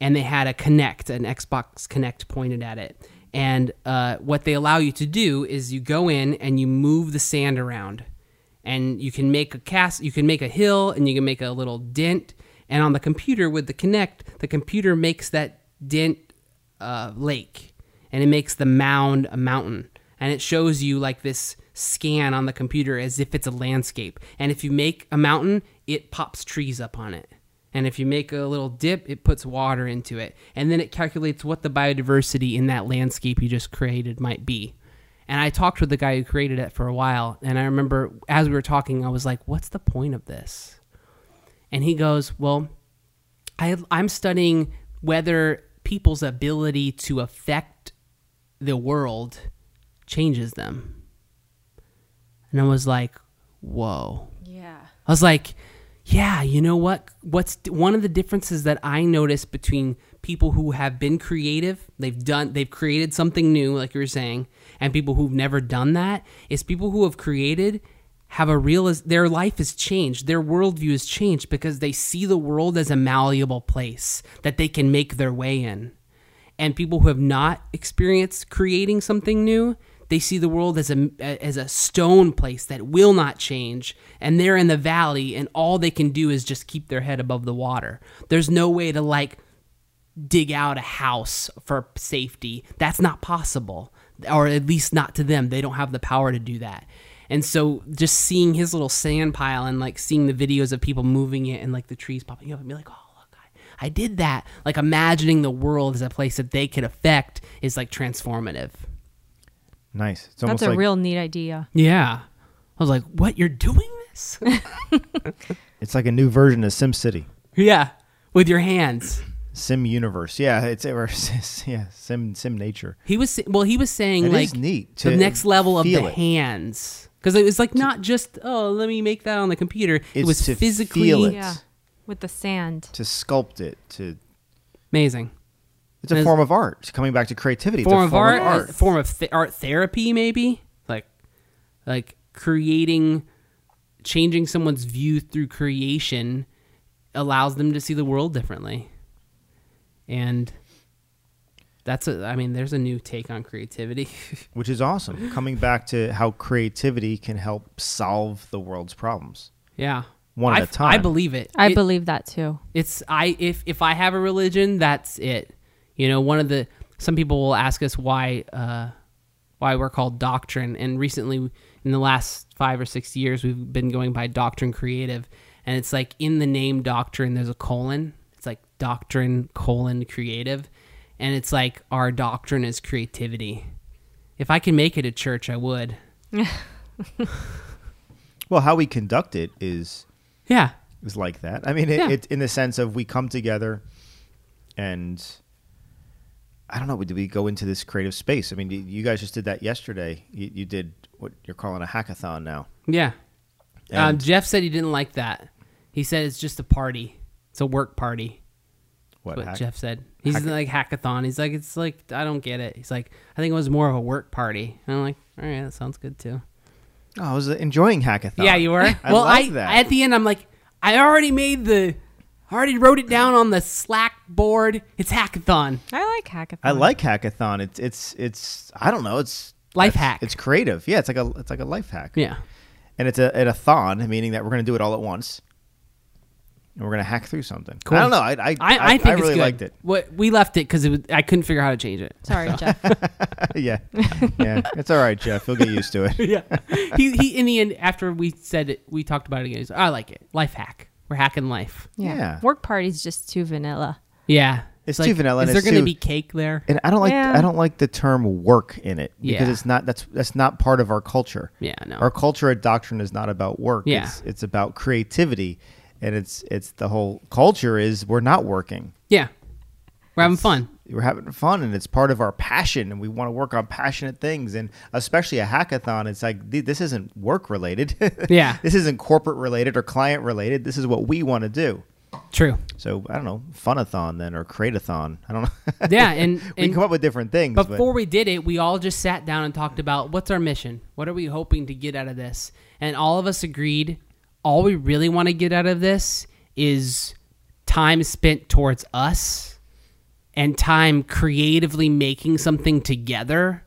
and they had a Kinect, an Xbox Kinect pointed at it. And uh, what they allow you to do is you go in and you move the sand around, and you can make a cast, you can make a hill, and you can make a little dent. And on the computer with the Kinect, the computer makes that dent uh, lake, and it makes the mound a mountain, and it shows you like this scan on the computer as if it's a landscape. And if you make a mountain, it pops trees up on it. And if you make a little dip, it puts water into it. And then it calculates what the biodiversity in that landscape you just created might be. And I talked with the guy who created it for a while. And I remember as we were talking, I was like, what's the point of this? And he goes, well, I, I'm studying whether people's ability to affect the world changes them. And I was like, whoa. Yeah. I was like... Yeah, you know what? What's one of the differences that I noticed between people who have been creative, they've done, they've created something new, like you were saying, and people who've never done that, is people who have created have a real, their life has changed, their worldview has changed, because they see the world as a malleable place that they can make their way in. And people who have not experienced creating something new, they see the world as a as a stone place that will not change, and they're in the valley, and all they can do is just keep their head above the water. There's no way to, like, dig out a house for safety. That's not possible, or at least not to them. They don't have the power to do that. And so just seeing his little sand pile and, like, seeing the videos of people moving it and, like, the trees popping up and be like, oh, look, I, I did that. Like, imagining the world as a place that they could affect is, like, transformative. Nice. It's almost That's a like, real neat idea. Yeah. I was like, what? You're doing this? It's like a new version of SimCity. Yeah. With your hands. Sim Universe. Yeah. It's or, yeah, Sim Sim Nature. He was Well, he was saying that, like, neat the next level of the it. hands. Because it was like to, not just, oh, let me make that on the computer. It was to physically. Feel it. Yeah, with the sand. To sculpt it. To Amazing. It's a form of art. It's coming back to creativity. Form it's a form of art. Of art. A form of th- art therapy, maybe? Like like creating changing someone's view through creation allows them to see the world differently. And that's a, I mean, there's a new take on creativity. Which is awesome. Coming back to how creativity can help solve the world's problems. Yeah. One I, at a time. I believe it. I it, believe that too. It's I if if I have a religion, that's it. You know, one of the some people will ask us why uh, why we're called Doctrine, and recently in the last five or six years we've been going by Doctrine Creative, and it's like in the name Doctrine there's a colon. It's like Doctrine colon Creative, and it's like our doctrine is creativity. If I can make it a church, I would. Well, how we conduct it is yeah is like that. I mean, it, yeah. it in the sense of we come together and. I don't know. Did we go into this creative space? I mean, you guys just did that yesterday. You, you did what you're calling a hackathon now. Yeah. Um, Jeff said he didn't like that. He said it's just a party. It's a work party. What, what hack- Jeff said. He's hack- like hackathon. He's like, it's like, I don't get it. He's like, I think it was more of a work party. And I'm like, all right, that sounds good too. Oh, I was enjoying hackathon. Yeah, you were. I well, I that. At the end, I'm like, I already made the... I already wrote it down on the Slack board. It's hackathon. I like hackathon. I like hackathon. It's it's it's I don't know. It's life hack. It's creative. Yeah, it's like a it's like a life hack. Yeah, and it's a, it's a thon, meaning that we're going to do it all at once, and we're going to hack through something. Cool. I don't know. I I I, I, I think I really it's good. liked it. What we left it because I couldn't figure out how to change it. Sorry, so. Jeff. yeah, yeah. It's all right, Jeff. You'll get used to it. yeah. He he. In the end, after we said it, we talked about it again. He's like, I like it. Life hack. We're hacking life. Yeah. yeah. Work party's just too vanilla. Yeah. It's, it's like, too vanilla. Is there going to be cake there? And I don't like yeah. I don't like the term work in it because yeah. it's not that's that's not part of our culture. Yeah, no. Our culture at Doctrine is not about work. Yeah. It's it's about creativity, and it's it's the whole culture is we're not working. Yeah. We're having it's, fun. We're having fun, and it's part of our passion, and we want to work on passionate things, and especially a hackathon. It's like this isn't work related. yeah, this isn't corporate related or client related. This is what we want to do. True. So I don't know, funathon then or create-a-thon. I don't know. yeah, and we and come up with different things. Before but. we did it, we all just sat down and talked about what's our mission. What are we hoping to get out of this? And all of us agreed. All we really want to get out of this is time spent towards us. And time creatively making something together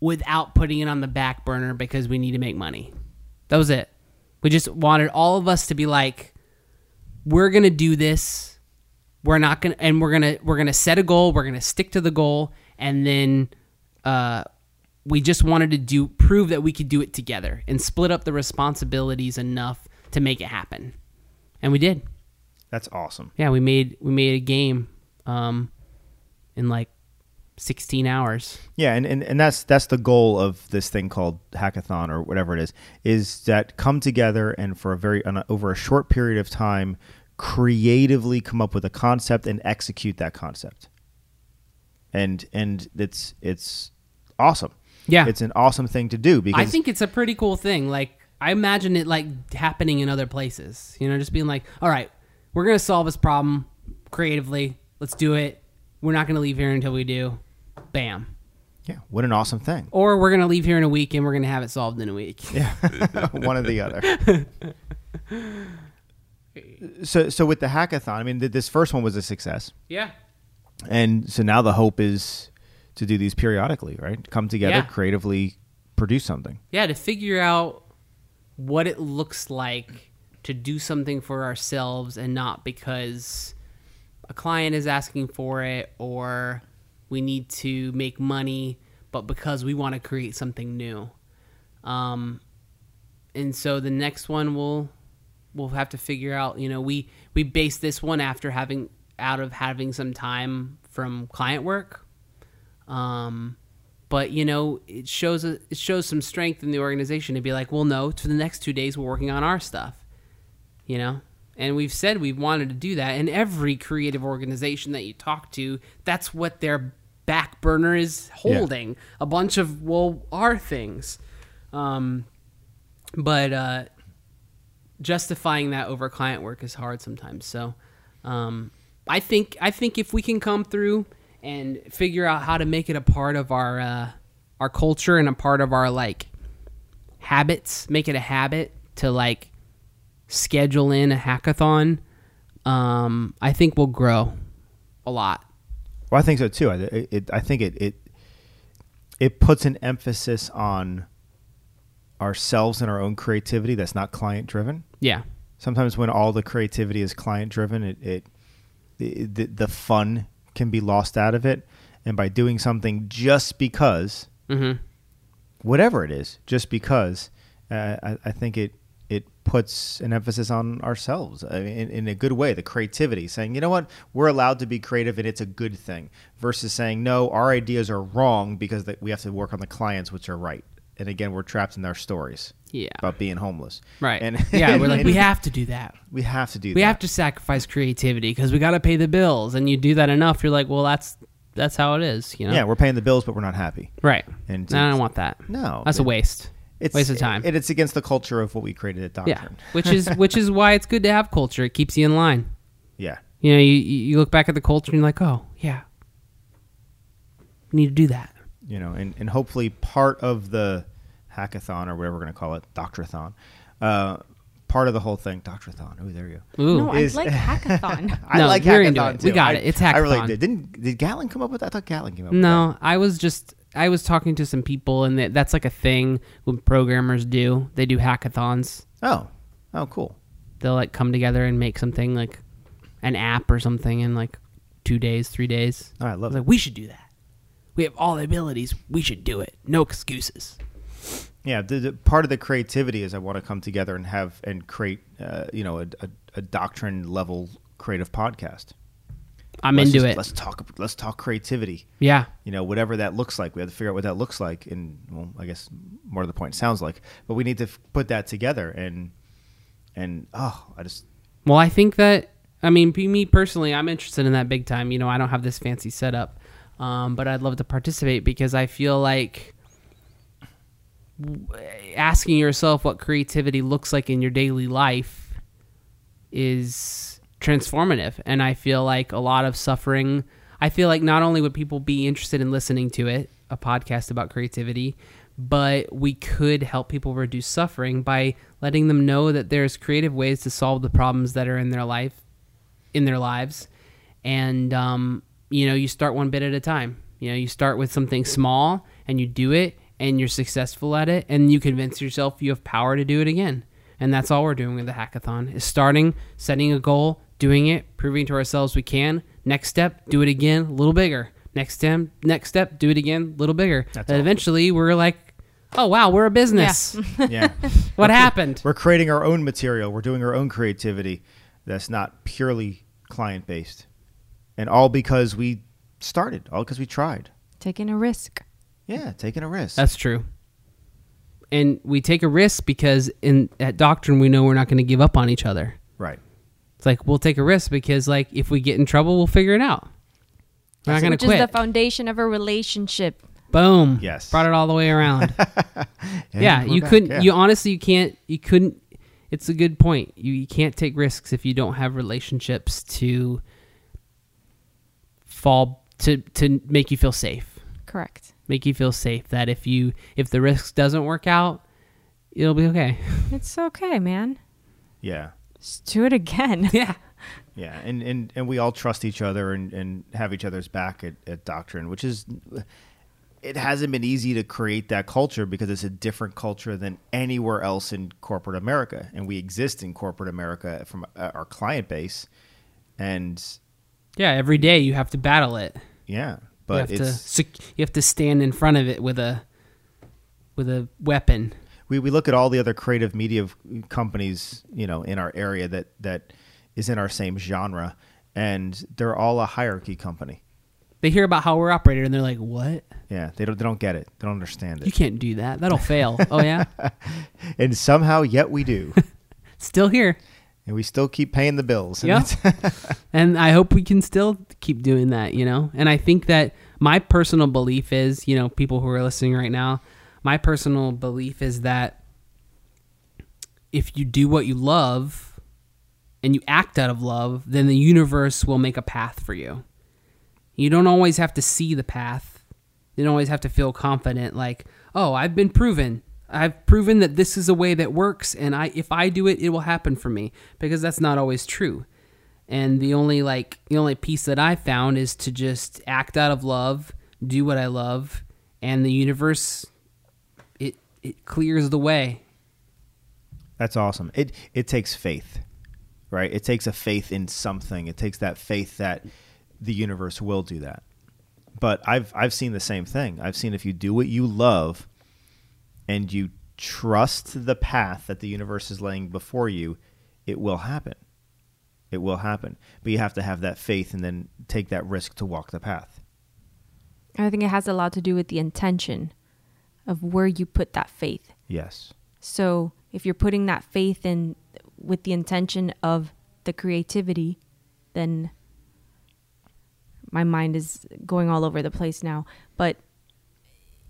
without putting it on the back burner because we need to make money. That was it. We just wanted all of us to be like, we're going to do this. We're not going to, and we're going to, we're going to set a goal. We're going to stick to the goal. And then, uh, we just wanted to do, prove that we could do it together and split up the responsibilities enough to make it happen. And we did. That's awesome. Yeah. We made, we made a game. Um, in like sixteen hours. Yeah, and, and, and that's that's the goal of this thing called hackathon or whatever it is, is that come together and for a very on a, over a short period of time, creatively come up with a concept and execute that concept. And and it's it's awesome. Yeah, it's an awesome thing to do because I think it's a pretty cool thing. Like I imagine it like happening in other places. You know, just being like, all right, we're gonna solve this problem creatively. Let's do it. We're not going to leave here until we do. Bam. Yeah. What an awesome thing. Or we're going to leave here in a week and we're going to have it solved in a week. Yeah. One or the other. So, so with the hackathon, I mean, th- this first one was a success. Yeah. And so now the hope is to do these periodically, right? Come together, yeah. creatively produce something. Yeah. To figure out what it looks like to do something for ourselves and not because a client is asking for it, or we need to make money, but because we want to create something new. Um, and so the next one we'll, we'll have to figure out, you know, we, we based this one after having out of having some time from client work. Um, but you know, it shows, a, it shows some strength in the organization to be like, well, no, for the next two days we're working on our stuff, you know? And we've said we've wanted to do that. And every creative organization that you talk to, that's what their back burner is holding. Yeah. A bunch of, well, our things. Um, but uh, justifying that over client work is hard sometimes. So um, I think I think if we can come through and figure out how to make it a part of our, uh, our culture and a part of our, like, habits, make it a habit to, like, schedule in a hackathon, um, I think we'll grow a lot. Well, I think so too. I, it, I think it, it it puts an emphasis on ourselves and our own creativity that's not client driven. Yeah. Sometimes when all the creativity is client driven, it, it the, the fun can be lost out of it. And by doing something just because, mm-hmm. whatever it is, just because, uh, I, I think it it puts an emphasis on ourselves, I mean, in, in a good way, the creativity, saying, you know what, we're allowed to be creative and it's a good thing, versus saying, no, our ideas are wrong because that we have to work on the clients, which are right. And again, we're trapped in our stories yeah. about being homeless. Right. And, yeah, and, we're like, and, we have to do that. We have to do we that. We have to sacrifice creativity because we got to pay the bills. And you do that enough, you're like, well, that's that's how it is. You know? Yeah, we're paying the bills, but we're not happy. Right. And no, I don't want that. No. That's it, a waste. It's a waste of time. And it's against the culture of what we created at Doctrine. Yeah. Which is which is why it's good to have culture. It keeps you in line. Yeah. You know, you, you look back at the culture and you're like, oh, yeah, we need to do that. You know, and, and hopefully part of the hackathon or whatever we're going to call it, Doctrathon, uh, part of the whole thing, Doctrathon. Oh, there you go. Ooh. No, is, I like hackathon. I no, like hackathon it. Too. We got I, it. It's hackathon. I really did. Didn't, did Gatlin come up with that? I thought Gatlin came up no, with that. No, I was just, I was talking to some people, and that, that's like a thing when programmers do. They do hackathons. Oh, oh, cool. They'll like come together and make something like an app or something in like two days, three days. Oh, I love I it. Like, we should do that. We have all the abilities. We should do it. No excuses. Yeah, the, the, part of the creativity is I want to come together and have and create, uh, you know, a, a, a Doctrine level creative podcast. I'm let's into just, it. Let's talk. Let's talk creativity. Yeah. You know, whatever that looks like, we have to figure out what that looks like, and well, I guess more to the point, sounds like. But we need to f- put that together, and and oh, I just. Well, I think that I mean, me personally, I'm interested in that big time. You know, I don't have this fancy setup. Um, but I'd love to participate because I feel like w- asking yourself what creativity looks like in your daily life is transformative. And I feel like a lot of suffering, I feel like not only would people be interested in listening to it, a podcast about creativity, but we could help people reduce suffering by letting them know that there's creative ways to solve the problems that are in their life, in their lives. And, um, you know, you start one bit at a time. You know, you start with something small and you do it and you're successful at it and you convince yourself you have power to do it again. And that's all we're doing with the hackathon is starting, setting a goal, doing it, proving to ourselves we can. Next step, do it again, a little bigger. Next step, next step, do it again, a little bigger. That's and all. Eventually we're like, oh, wow, we're a business. Yeah. yeah. What we're, happened? We're creating our own material. We're doing our own creativity that's not purely client-based. And all because we started, all because we tried. Taking a risk. Yeah, taking a risk. That's true. And we take a risk because in at Doctrine, we know we're not going to give up on each other. Right. It's like, we'll take a risk because like if we get in trouble, we'll figure it out. We're not going to quit. Which is the foundation of a relationship. Boom. Yes. Brought it all the way around. yeah, you back. couldn't, yeah. you honestly, you can't, you couldn't, it's a good point. You, you can't take risks if you don't have relationships to... fall to to make you feel safe. Correct. Make you feel safe that if you if the risk doesn't work out, it'll be okay. It's okay, man. Yeah. Just do it again. Yeah. Yeah, and and, and we all trust each other and, and have each other's back at, at Doctrine, which is it hasn't been easy to create that culture because it's a different culture than anywhere else in corporate America, and we exist in corporate America from our client base, and. Yeah, every day you have to battle it. Yeah, but you have, it's, to, you have to stand in front of it with a with a weapon. We we look at all the other creative media companies, you know, in our area that, that is in our same genre, and they're all a hierarchy company. They hear about how we're operated, and they're like, "What?" Yeah, they don't they don't get it. They don't understand it. You can't do that. That'll fail. Oh yeah. And somehow, yet we do. Still here. And we still keep paying the bills. And, yep. And I hope we can still keep doing that, you know? And I think that my personal belief is, you know, people who are listening right now, my personal belief is that if you do what you love and you act out of love, then the universe will make a path for you. You don't always have to see the path. You don't always have to feel confident like, oh, I've been proven. I've proven that this is a way that works, and I if I do it, it will happen for me, because that's not always true. And the only like the only piece that I found is to just act out of love, do what I love, and the universe it it clears the way. That's awesome. It it takes faith, right? It takes a faith in something. It takes that faith that the universe will do that. But I've I've seen the same thing. I've seen if you do what you love and you trust the path that the universe is laying before you, it will happen. It will happen. But you have to have that faith and then take that risk to walk the path. I think it has a lot to do with the intention of where you put that faith. Yes. So if you're putting that faith in with the intention of the creativity, then my mind is going all over the place now. But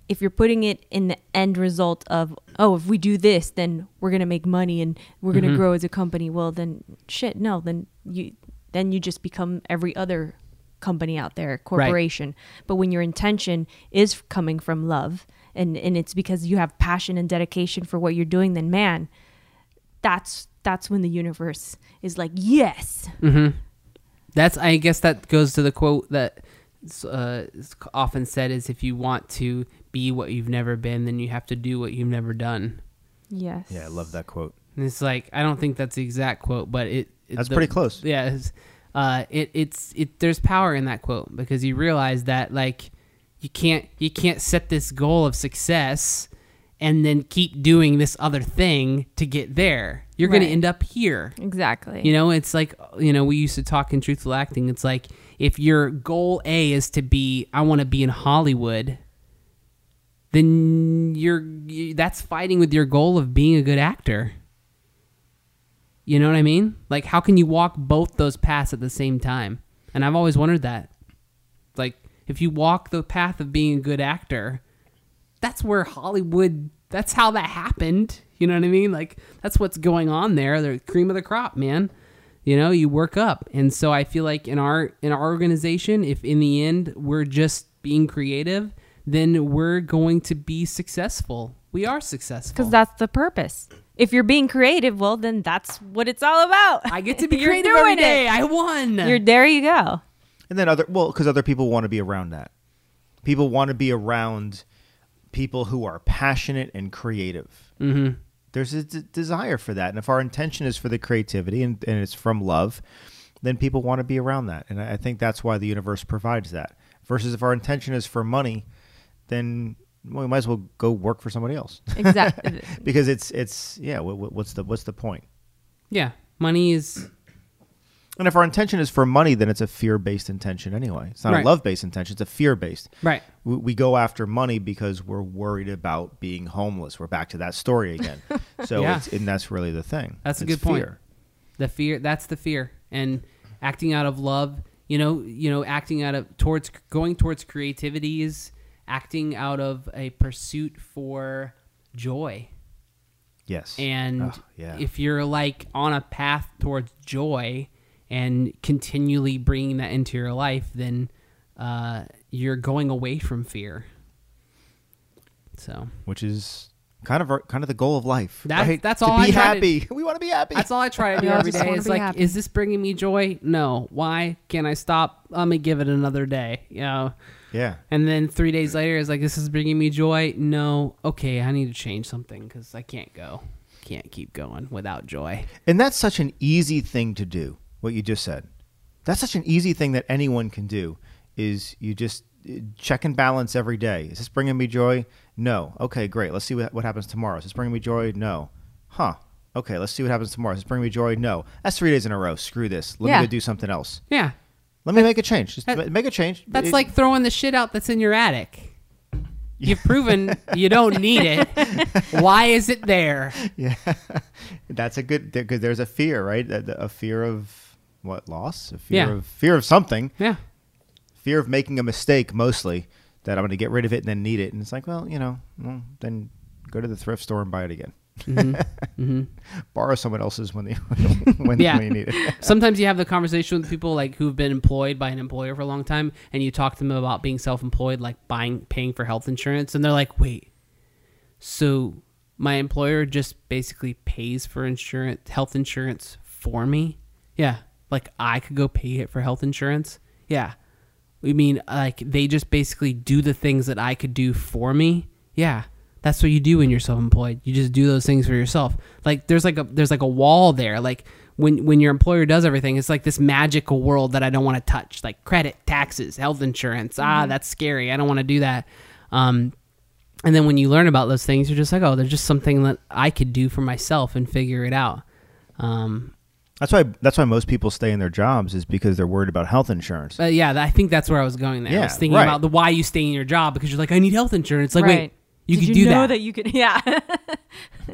if you're putting it in the end result of, oh, if we do this, then we're going to make money and we're mm-hmm. going to grow as a company. Well, then shit, no, then you then you just become every other company out there, corporation. Right. But when your intention is coming from love and, and it's because you have passion and dedication for what you're doing, then man, that's that's when the universe is like, yes. Mm-hmm. That's, I guess that goes to the quote that uh, is often said is, if you want to be what you've never been, then you have to do what you've never done. Yes. Yeah, I love that quote. And it's like, I don't think that's the exact quote, but it... it that's the, pretty close. Yeah. It's, uh, it, it's, it, there's power in that quote, because you realize that, like, you can't, you can't set this goal of success and then keep doing this other thing to get there. You're right. Going to end up here. Exactly. You know, it's like, you know, we used to talk in Truthful Acting. It's like, if your goal A is to be, I want to be in Hollywood, then you're, you, that's fighting with your goal of being a good actor. You know what I mean? Like, how can you walk both those paths at the same time? And I've always wondered that. Like, if you walk the path of being a good actor, that's where Hollywood, that's how that happened. You know what I mean? Like, that's what's going on there. They're cream of the crop, man. You know, you work up. And so I feel like in our in our organization, if in the end we're just being creative, then we're going to be successful. We are successful. Because that's the purpose. If you're being creative, well, then that's what it's all about. I get to be creative every day. It. I won. You're, there you go. And then other, well, because other people want to be around that. People want to be around people who are passionate and creative. Mm-hmm. There's a d- desire for that. And if our intention is for the creativity and, and it's from love, then people want to be around that. And I, I think that's why the universe provides that. Versus if our intention is for money, then well, we might as well go work for somebody else. Exactly. Because it's, it's yeah, w- w- what's the what's the point? Yeah, money is... And if our intention is for money, then it's a fear-based intention anyway. It's not right. a love-based intention. It's a fear-based. Right. We, we go after money because we're worried about being homeless. We're back to that story again. So, yeah. it's, and that's really the thing. That's it's a good point. Fear. The fear. That's the fear. And acting out of love, you know, you know, acting out of towards going towards creativity is acting out of a pursuit for joy. Yes. And oh, yeah. if you're like on a path towards joy and continually bringing that into your life, then uh, you're going away from fear. So, which is kind of our, kind of the goal of life. That, right? That's to all. Be I try happy. To, we want to be happy. That's all I try to do every day. Is like, happy. Is this bringing me joy? No. Why can't I stop? Let me give it another day. You know. Yeah. And then three days later, it's like, this is bringing me joy. No. Okay, I need to change something because I can't go. Can't keep going without joy. And that's such an easy thing to do. What you just said, that's such an easy thing that anyone can do, is you just check and balance every day. Is this bringing me joy? No. Okay, great. Let's see what, what happens tomorrow. Is this bringing me joy? No. Huh. Okay, let's see what happens tomorrow. Is this bringing me joy? No. That's three days in a row. Screw this. Let yeah. me go do something else. Yeah. Let me that, make a change. Just that, make a change. That's it, like throwing the shit out that's in your attic. You've proven you don't need it. Why is it there? Yeah. That's a good, because there's a fear, right? A, a fear of, what loss? A fear yeah. of fear of something. Yeah. Fear of making a mistake, mostly, that I'm going to get rid of it and then need it. And it's like, well, you know, well, then go to the thrift store and buy it again. Mm-hmm. Mm-hmm. Borrow someone else's when they when, yeah. when you need it. Sometimes you have the conversation with people like who've been employed by an employer for a long time, and you talk to them about being self-employed, like buying, paying for health insurance, and they're like, "Wait, so my employer just basically pays for insurance, health insurance for me. Yeah. Like I could go pay it for health insurance. Yeah. We mean like they just basically do the things that I could do for me. Yeah. That's what you do when you're self-employed. You just do those things for yourself. Like there's like a, there's like a wall there. Like when, when your employer does everything, it's like this magical world that I don't want to touch, like credit, taxes, health insurance. Mm-hmm. Ah, that's scary. I don't want to do that. Um, And then when you learn about those things, you're just like, oh, there's just something that I could do for myself and figure it out. Um, that's why that's why most people stay in their jobs is because they're worried about health insurance. Uh, yeah, I think that's where I was going there. Yeah, I was thinking right. about the why you stay in your job because you're like, I need health insurance. Like, right. wait, you Did could you do know that. that you could, yeah.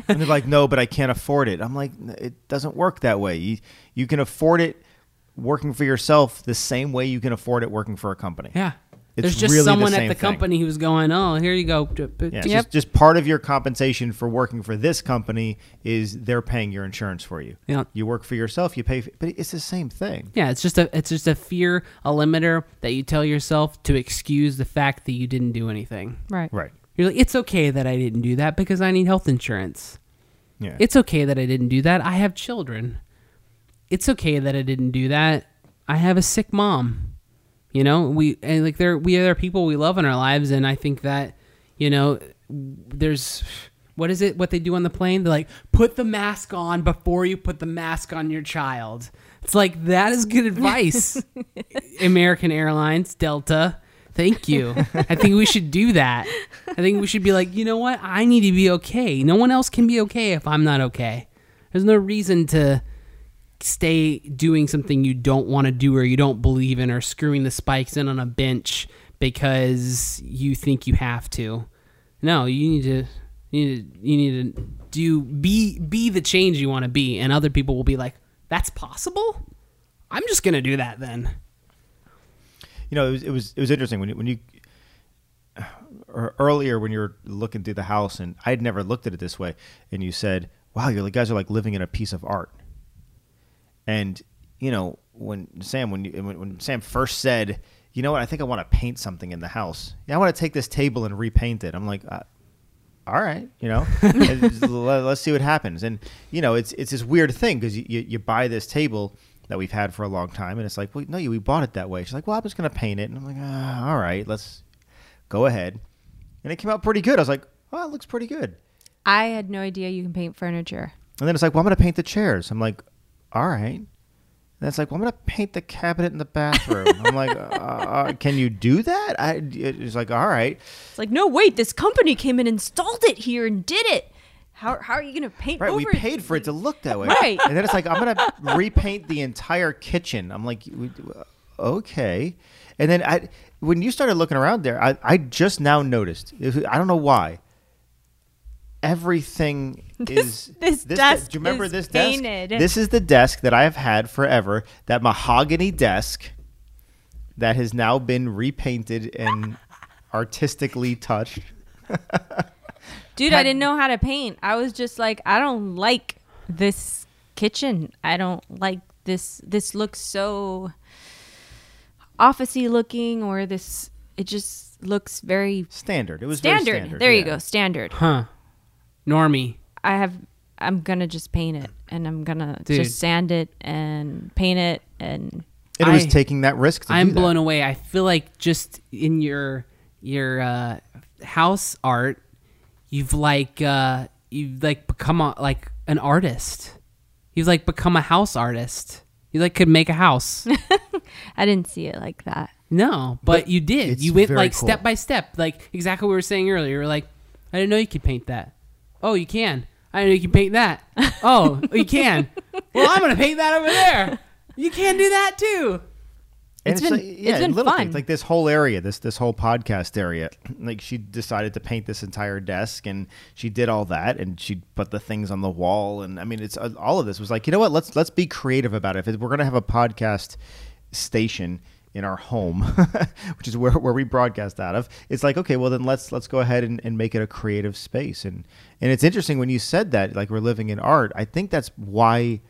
And they're like, no, but I can't afford it. I'm like, it doesn't work that way. You, you can afford it working for yourself the same way you can afford it working for a company. Yeah. It's There's just really someone the at the thing. company who's going, oh, here you go. Yeah, yep. just, just part of your compensation for working for this company is they're paying your insurance for you. Yeah. You work for yourself, you pay, for, but it's the same thing. Yeah, it's just a it's just a fear, a limiter that you tell yourself to excuse the fact that you didn't do anything. Right. Right. You're like, it's okay that I didn't do that because I need health insurance. Yeah. It's okay that I didn't do that. I have children. It's okay that I didn't do that. I have a sick mom. You know, we and like there we are people we love in our lives, and I think that, you know, there's what is it what they do on the plane? They're like, put the mask on before you put the mask on your child. It's like that is good advice. American Airlines, Delta, thank you. I think we should do that. I think we should be like, you know what? I need to be okay. No one else can be okay if I'm not okay. There's no reason to stay doing something you don't want to do or you don't believe in, or screwing the spikes in on a bench because you think you have to. No, you need to you need to, you need to do be be the change you want to be, and other people will be like, that's possible? I'm just going to do that then. You know, it was it was, it was interesting when you, when you or earlier when you were looking through the house, and I had never looked at it this way, and you said, wow, you guys are like living in a piece of art. And, you know, when Sam, when, you, when when Sam first said, you know what, I think I want to paint something in the house. Yeah, I want to take this table and repaint it. I'm like, uh, all right, you know, let's see what happens. And, you know, it's it's this weird thing because you, you, you buy this table that we've had for a long time. And it's like, well, no, we bought it that way. She's like, well, I'm just going to paint it. And I'm like, ah, all right, let's go ahead. And it came out pretty good. I was like, oh, it looks pretty good. I had no idea you can paint furniture. And then it's like, well, I'm going to paint the chairs. I'm like, all right. And it's like, well, I'm going to paint the cabinet in the bathroom. I'm like, uh, uh, can you do that? I, it's like, all right. It's like, no, wait, this company came and installed it here and did it. How how are you going to paint right, over it? Right, we paid for it to look that way. Right. And then it's like, I'm going to repaint the entire kitchen. I'm like, okay. And then I, when you started looking around there, I, I just now noticed, I don't know why, everything This, is this, this desk? De- do you remember this painted. desk? This is the desk that I have had forever. That mahogany desk that has now been repainted and artistically touched. Dude, had, I didn't know how to paint. I was just like, I don't like this kitchen. I don't like this. This looks so office-y looking, or this. It just looks very standard. It was standard. Very standard. There yeah. you go, standard. Huh? Normie. I have, I'm going to just paint it, and I'm going to just sand it and paint it. And, and it was I, taking that risk. To I'm do that. blown away. I feel like just in your, your, uh, house art, you've like, uh, you've like become a, like an artist. You've like become a house artist. You like could make a house. I didn't see it like that. No, but, but you did. You went like cool. step by step, like exactly what we were saying earlier. You were like, I didn't know you could paint that. Oh, you can. I didn't know you can paint that. Oh, you can. Well, I'm going to paint that over there. You can do that too. And it's, it's been, like, yeah, it's been little fun. Things, like this whole area, this this whole podcast area, like she decided to paint this entire desk, and she did all that, and she put the things on the wall. And I mean, it's uh, all of this was like, you know what? Let's let's be creative about it. If we're going to have a podcast station in our home, which is where, where we broadcast out of, it's like, okay, well then let's let's go ahead and, and make it a creative space. And and it's interesting when you said that, like we're living in art. I think that's why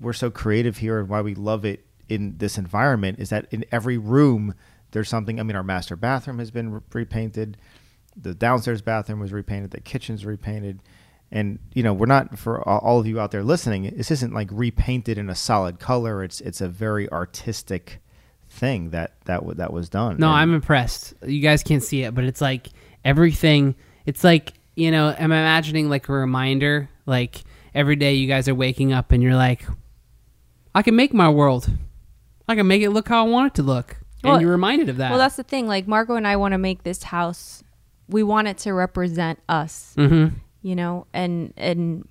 we're so creative here and why we love it in this environment, is that in every room there's something. I mean, our master bathroom has been repainted. the downstairs bathroom was repainted, the kitchen's repainted. And, you know, we're not, for all of you out there listening, this isn't like repainted in a solid color. It's it's a very artistic thing that that, w- that was done. No, and I'm impressed. You guys can't see it, but it's like everything. It's like, you know, I'm imagining like a reminder, like every day you guys are waking up and you're like, I can make my world. I can make it look how I want it to look. And well, you're reminded of that. Well, that's the thing. Like Marco and I want to make this house. We want it to represent us. Mm-hmm. You know, and and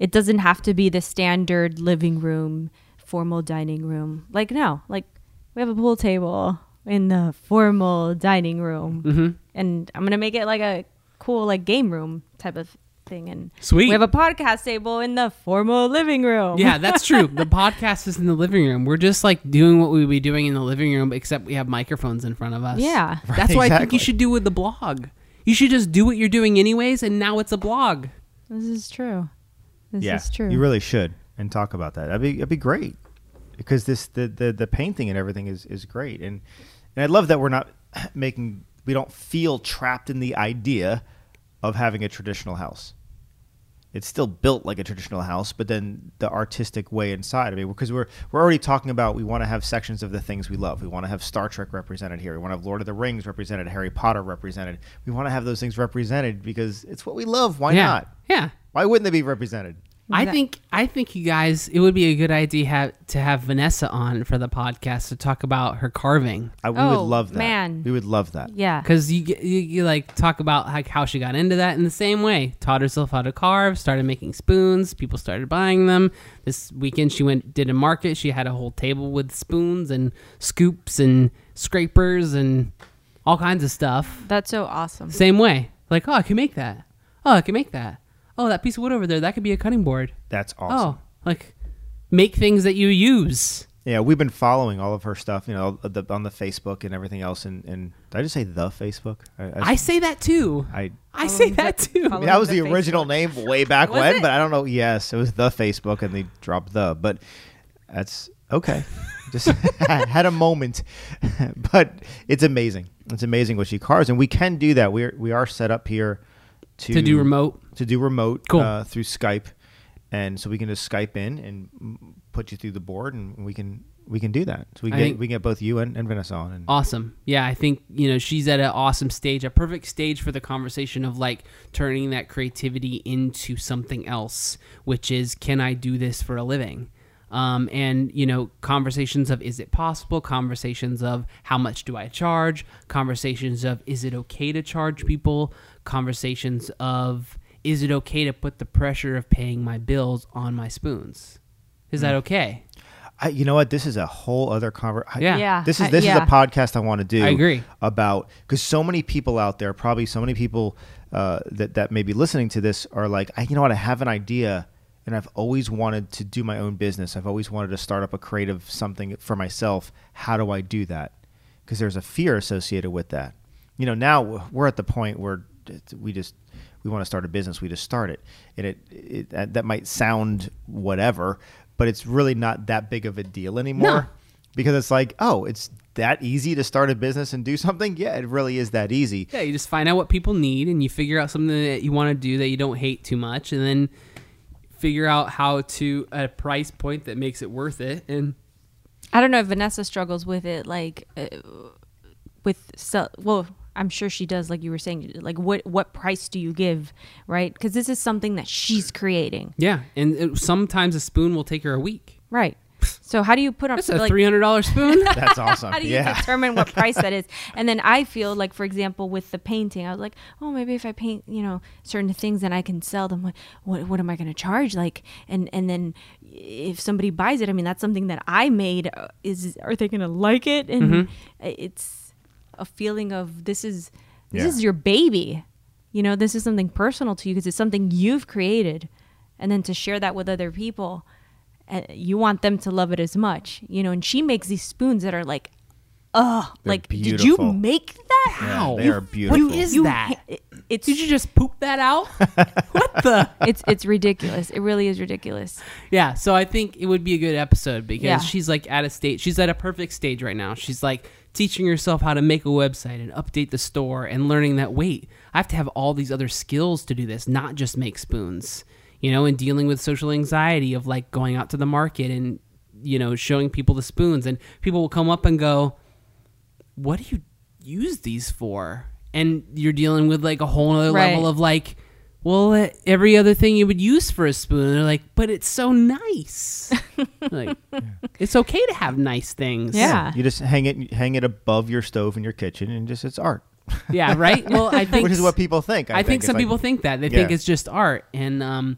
it doesn't have to be the standard living room, formal dining room. Like, no, like we have a pool table in the formal dining room. Mm-hmm. And I'm going to make it like a cool, like game room type of thing. And sweet. We have a podcast table in the formal living room. Yeah, that's true. The podcast is in the living room. We're just like doing what we would be doing in the living room, except we have microphones in front of us. Yeah. Right, that's what exactly. I think you should do with the blog. You should just do what you're doing anyways, and now it's a blog. This is true. This yeah, is true. You really should, and talk about that. That'd be, that'd be great, because this the, the, the painting and everything is, is great. And and I love that we're not making, we don't feel trapped in the idea of having a traditional house. It's still built like a traditional house, but then the artistic way inside. I mean, because we're we're already talking about we want to have sections of the things we love. We want to have Star Trek represented here. We want to have Lord of the Rings represented, Harry Potter represented. We want to have those things represented because it's what we love. Why yeah. not? Yeah. Why wouldn't they be represented? I that- think I think you guys, it would be a good idea ha- to have Vanessa on for the podcast to talk about her carving. I, we oh, would love that. man. We would love that. Yeah. Because you, you you like talk about like how she got into that in the same way. Taught herself how to carve, started making spoons. People started buying them. This weekend she went, did a market. She had a whole table with spoons and scoops and scrapers and all kinds of stuff. That's so awesome. Same way. Like, oh, I can make that. Oh, I can make that. Oh, that piece of wood over there, that could be a cutting board. That's awesome. Oh, like make things that you use. Yeah, we've been following all of her stuff, you know, the, on the Facebook and everything else. And, and did I just say the Facebook? I, I, I say that too. I I say that too. I mean, that was the, the original name way back when, it? But I don't know. Yes, it was the Facebook, and they dropped the. But that's okay. Just had a moment, but it's amazing. It's amazing what she carves, and we can do that. We we are set up here. To, to do remote to do remote cool. uh, through Skype, and so we can just Skype in and put you through the board, and we can we can do that. So we get we can get both you and, and Vanessa on. And awesome, yeah. I think you know she's at an awesome stage, a perfect stage for the conversation of like turning that creativity into something else, which is can I do this for a living? Um, and, you know, conversations of is it possible, conversations of how much do I charge, conversations of is it okay to charge people, conversations of is it okay to put the pressure of paying my bills on my spoons? Is mm. that okay? I, you know what? This is a whole other conversation. Yeah. yeah. This is this I, yeah. is a podcast I want to do. I agree. About, because so many people out there, probably so many people uh, that, that may be listening to this are like, I, you know what? I have an idea. And I've always wanted to do my own business. I've always wanted to start up a creative something for myself. How do I do that? Because there's a fear associated with that. You know, now we're at the point where we just, we want to start a business. We just start it. And it, it that might sound whatever, but it's really not that big of a deal anymore. No. Because it's like, oh, it's that easy to start a business and do something? Yeah, it really is that easy. Yeah, you just find out what people need and you figure out something that you want to do that you don't hate too much. And then figure out how to at a price point that makes it worth it. And I don't know if Vanessa struggles with it, like uh, with sell- well, I'm sure she does. Like you were saying, like what what price do you give, right? Because this is something that she's creating. Yeah, and it, sometimes a spoon will take her a week. Right. So how do you put on that's a like, three hundred dollars spoon? That's awesome. How do you yeah. determine what price that is? And then I feel like, for example, with the painting, I was like, oh, maybe if I paint, you know, certain things, then I can sell them. What what, what am I going to charge? Like, and, and then if somebody buys it, I mean, that's something that I made. Is are they going to like it? And mm-hmm. it's a feeling of this is this yeah. is your baby. You know, this is something personal to you because it's something you've created, and then to share that with other people. Uh, you want them to love it as much, you know, and she makes these spoons that are like, oh, like, beautiful. Did you make that? How? Yeah, they you, are beautiful. What is you, that? It, it's, did you just poop that out? What the? It's it's ridiculous. It really is ridiculous. Yeah. So I think it would be a good episode because yeah. she's like at a state. She's at a perfect stage right now. She's like, teaching yourself how to make a website and update the store and learning that, wait, I have to have all these other skills to do this, not just make spoons, you know, and dealing with social anxiety of like going out to the market and, you know, showing people the spoons, and people will come up and go, what do you use these for? And you're dealing with like a whole other right. level of like, well, every other thing you would use for a spoon. And they're like, but it's so nice. Like, yeah. It's okay to have nice things. Yeah. You just hang it, hang it above your stove in your kitchen, and just it's art. Yeah. Right. Well, I think which is what people think. I, I think, think some like, people think that they yeah. think it's just art, and um,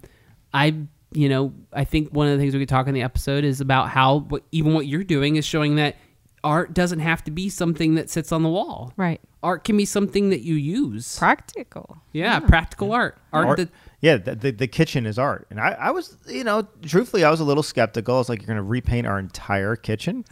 I, you know, I think one of the things we could talk in the episode is about how what, even what you're doing is showing that art doesn't have to be something that sits on the wall. Right. Art can be something that you use. Practical. Yeah, yeah. practical yeah. art. Art. art that, yeah, the, the, the kitchen is art. And I, I was, you know, truthfully, I was a little skeptical. It's like, you're going to repaint our entire kitchen?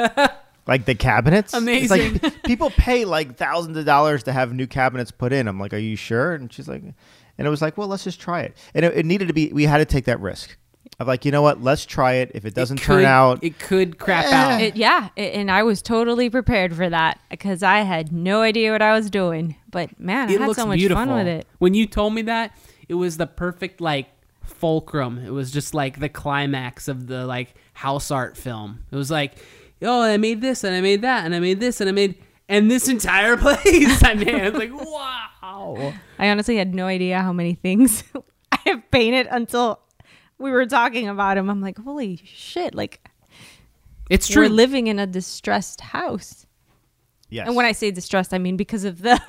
Like the cabinets? Amazing. It's like, people pay like thousands of dollars to have new cabinets put in. I'm like, are you sure? And she's like, and it was like, well, let's just try it. And it, it needed to be, we had to take that risk. I'm like, you know what? Let's try it. If it doesn't it could, turn out, it could crap eh. out. It, yeah, it, and I was totally prepared for that because I had no idea what I was doing. But man, I it had so much beautiful. fun with it. When you told me that, it was the perfect like fulcrum. It was just like the climax of the like house art film. It was like, oh, I made this and I made that and I made this and I made and this entire place. I mean, it's like wow. I honestly had no idea how many things I have painted until we were talking about him. I'm like, holy shit. Like, it's true. We're living in a distressed house. Yes. And when I say distressed, I mean because of the,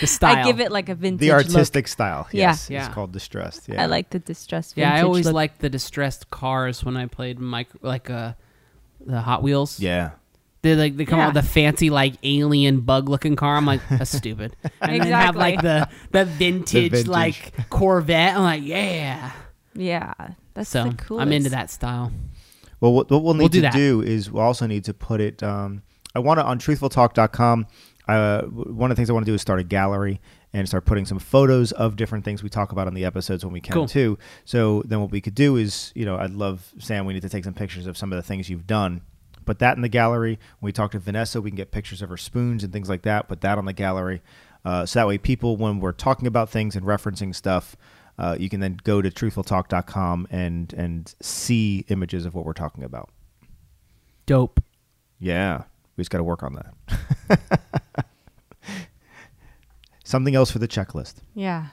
the style. I give it like a vintage The artistic look. Style. Yes. Yeah. Yeah. It's called distressed. Yeah. I like the distressed vintage. Yeah, I always liked the distressed cars when I played micro, like uh, the Hot Wheels. Yeah. They like they come yeah. out with a fancy like alien bug looking car. I'm like, that's stupid. And exactly. then have like the, the, vintage, the vintage like Corvette. I'm like, yeah. Yeah. That's so cool. I'm into that style. Well, what, what we'll need we'll do to that. do is we'll also need to put it. Um, I want to on truthful talk dot com. Uh, one of the things I want to do is start a gallery and start putting some photos of different things we talk about on the episodes when we can cool. too. So then what we could do is, you know, I'd love, Sam, we need to take some pictures of some of the things you've done. Put that in the gallery. When we talk to Vanessa, we can get pictures of her spoons and things like that. Put that on the gallery. Uh, so that way people, when we're talking about things and referencing stuff, Uh, you can then go to truthful talk dot com and and see images of what we're talking about. Dope. Yeah. We just got to work on that. Something else for the checklist. Yeah.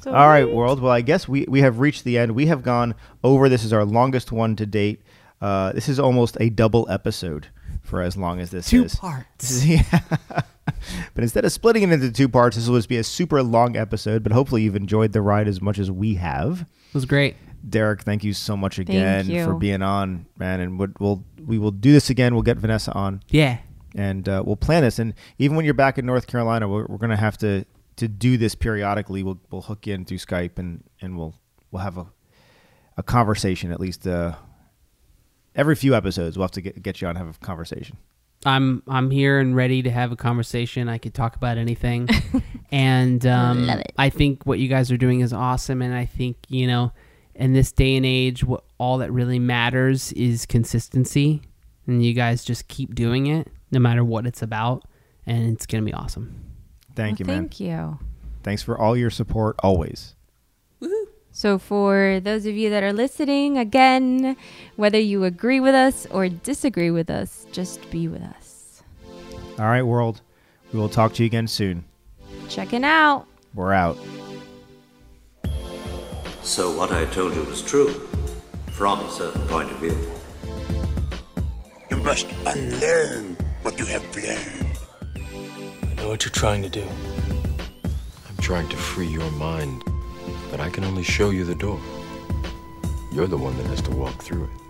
So all right, world. Well, I guess we, we have reached the end. We have gone over. This is our longest one to date. Uh, this is almost a double episode for as long as this Two is. Two parts. Yeah. But instead of splitting it into two parts, this will just be a super long episode, but hopefully you've enjoyed the ride as much as we have. It was great. Derek, thank you so much again for being on, man. And we'll, we will do this again. We'll get Vanessa on. Yeah. And uh, we'll plan this. And even when you're back in North Carolina, we're, we're going to have to to do this periodically. We'll we'll hook you in through Skype, and, and we'll we'll have a, a conversation at least uh, every few episodes. We'll have to get, get you on and have a conversation. I'm I'm here and ready to have a conversation. I could talk about anything. And um, love it. I think what you guys are doing is awesome. And I think, you know, in this day and age, what, all that really matters is consistency. And you guys just keep doing it no matter what it's about. And it's going to be awesome. Thank well, you, man. Thank you. Thanks for all your support always. Woo-hoo. So for those of you that are listening, again, whether you agree with us or disagree with us, just be with us. All right, world. We will talk to you again soon. Checking out. We're out. So what I told you was true, from a certain point of view. You must unlearn what you have learned. I know what you're trying to do. I'm trying to free your mind. But I can only show you the door. You're the one that has to walk through it.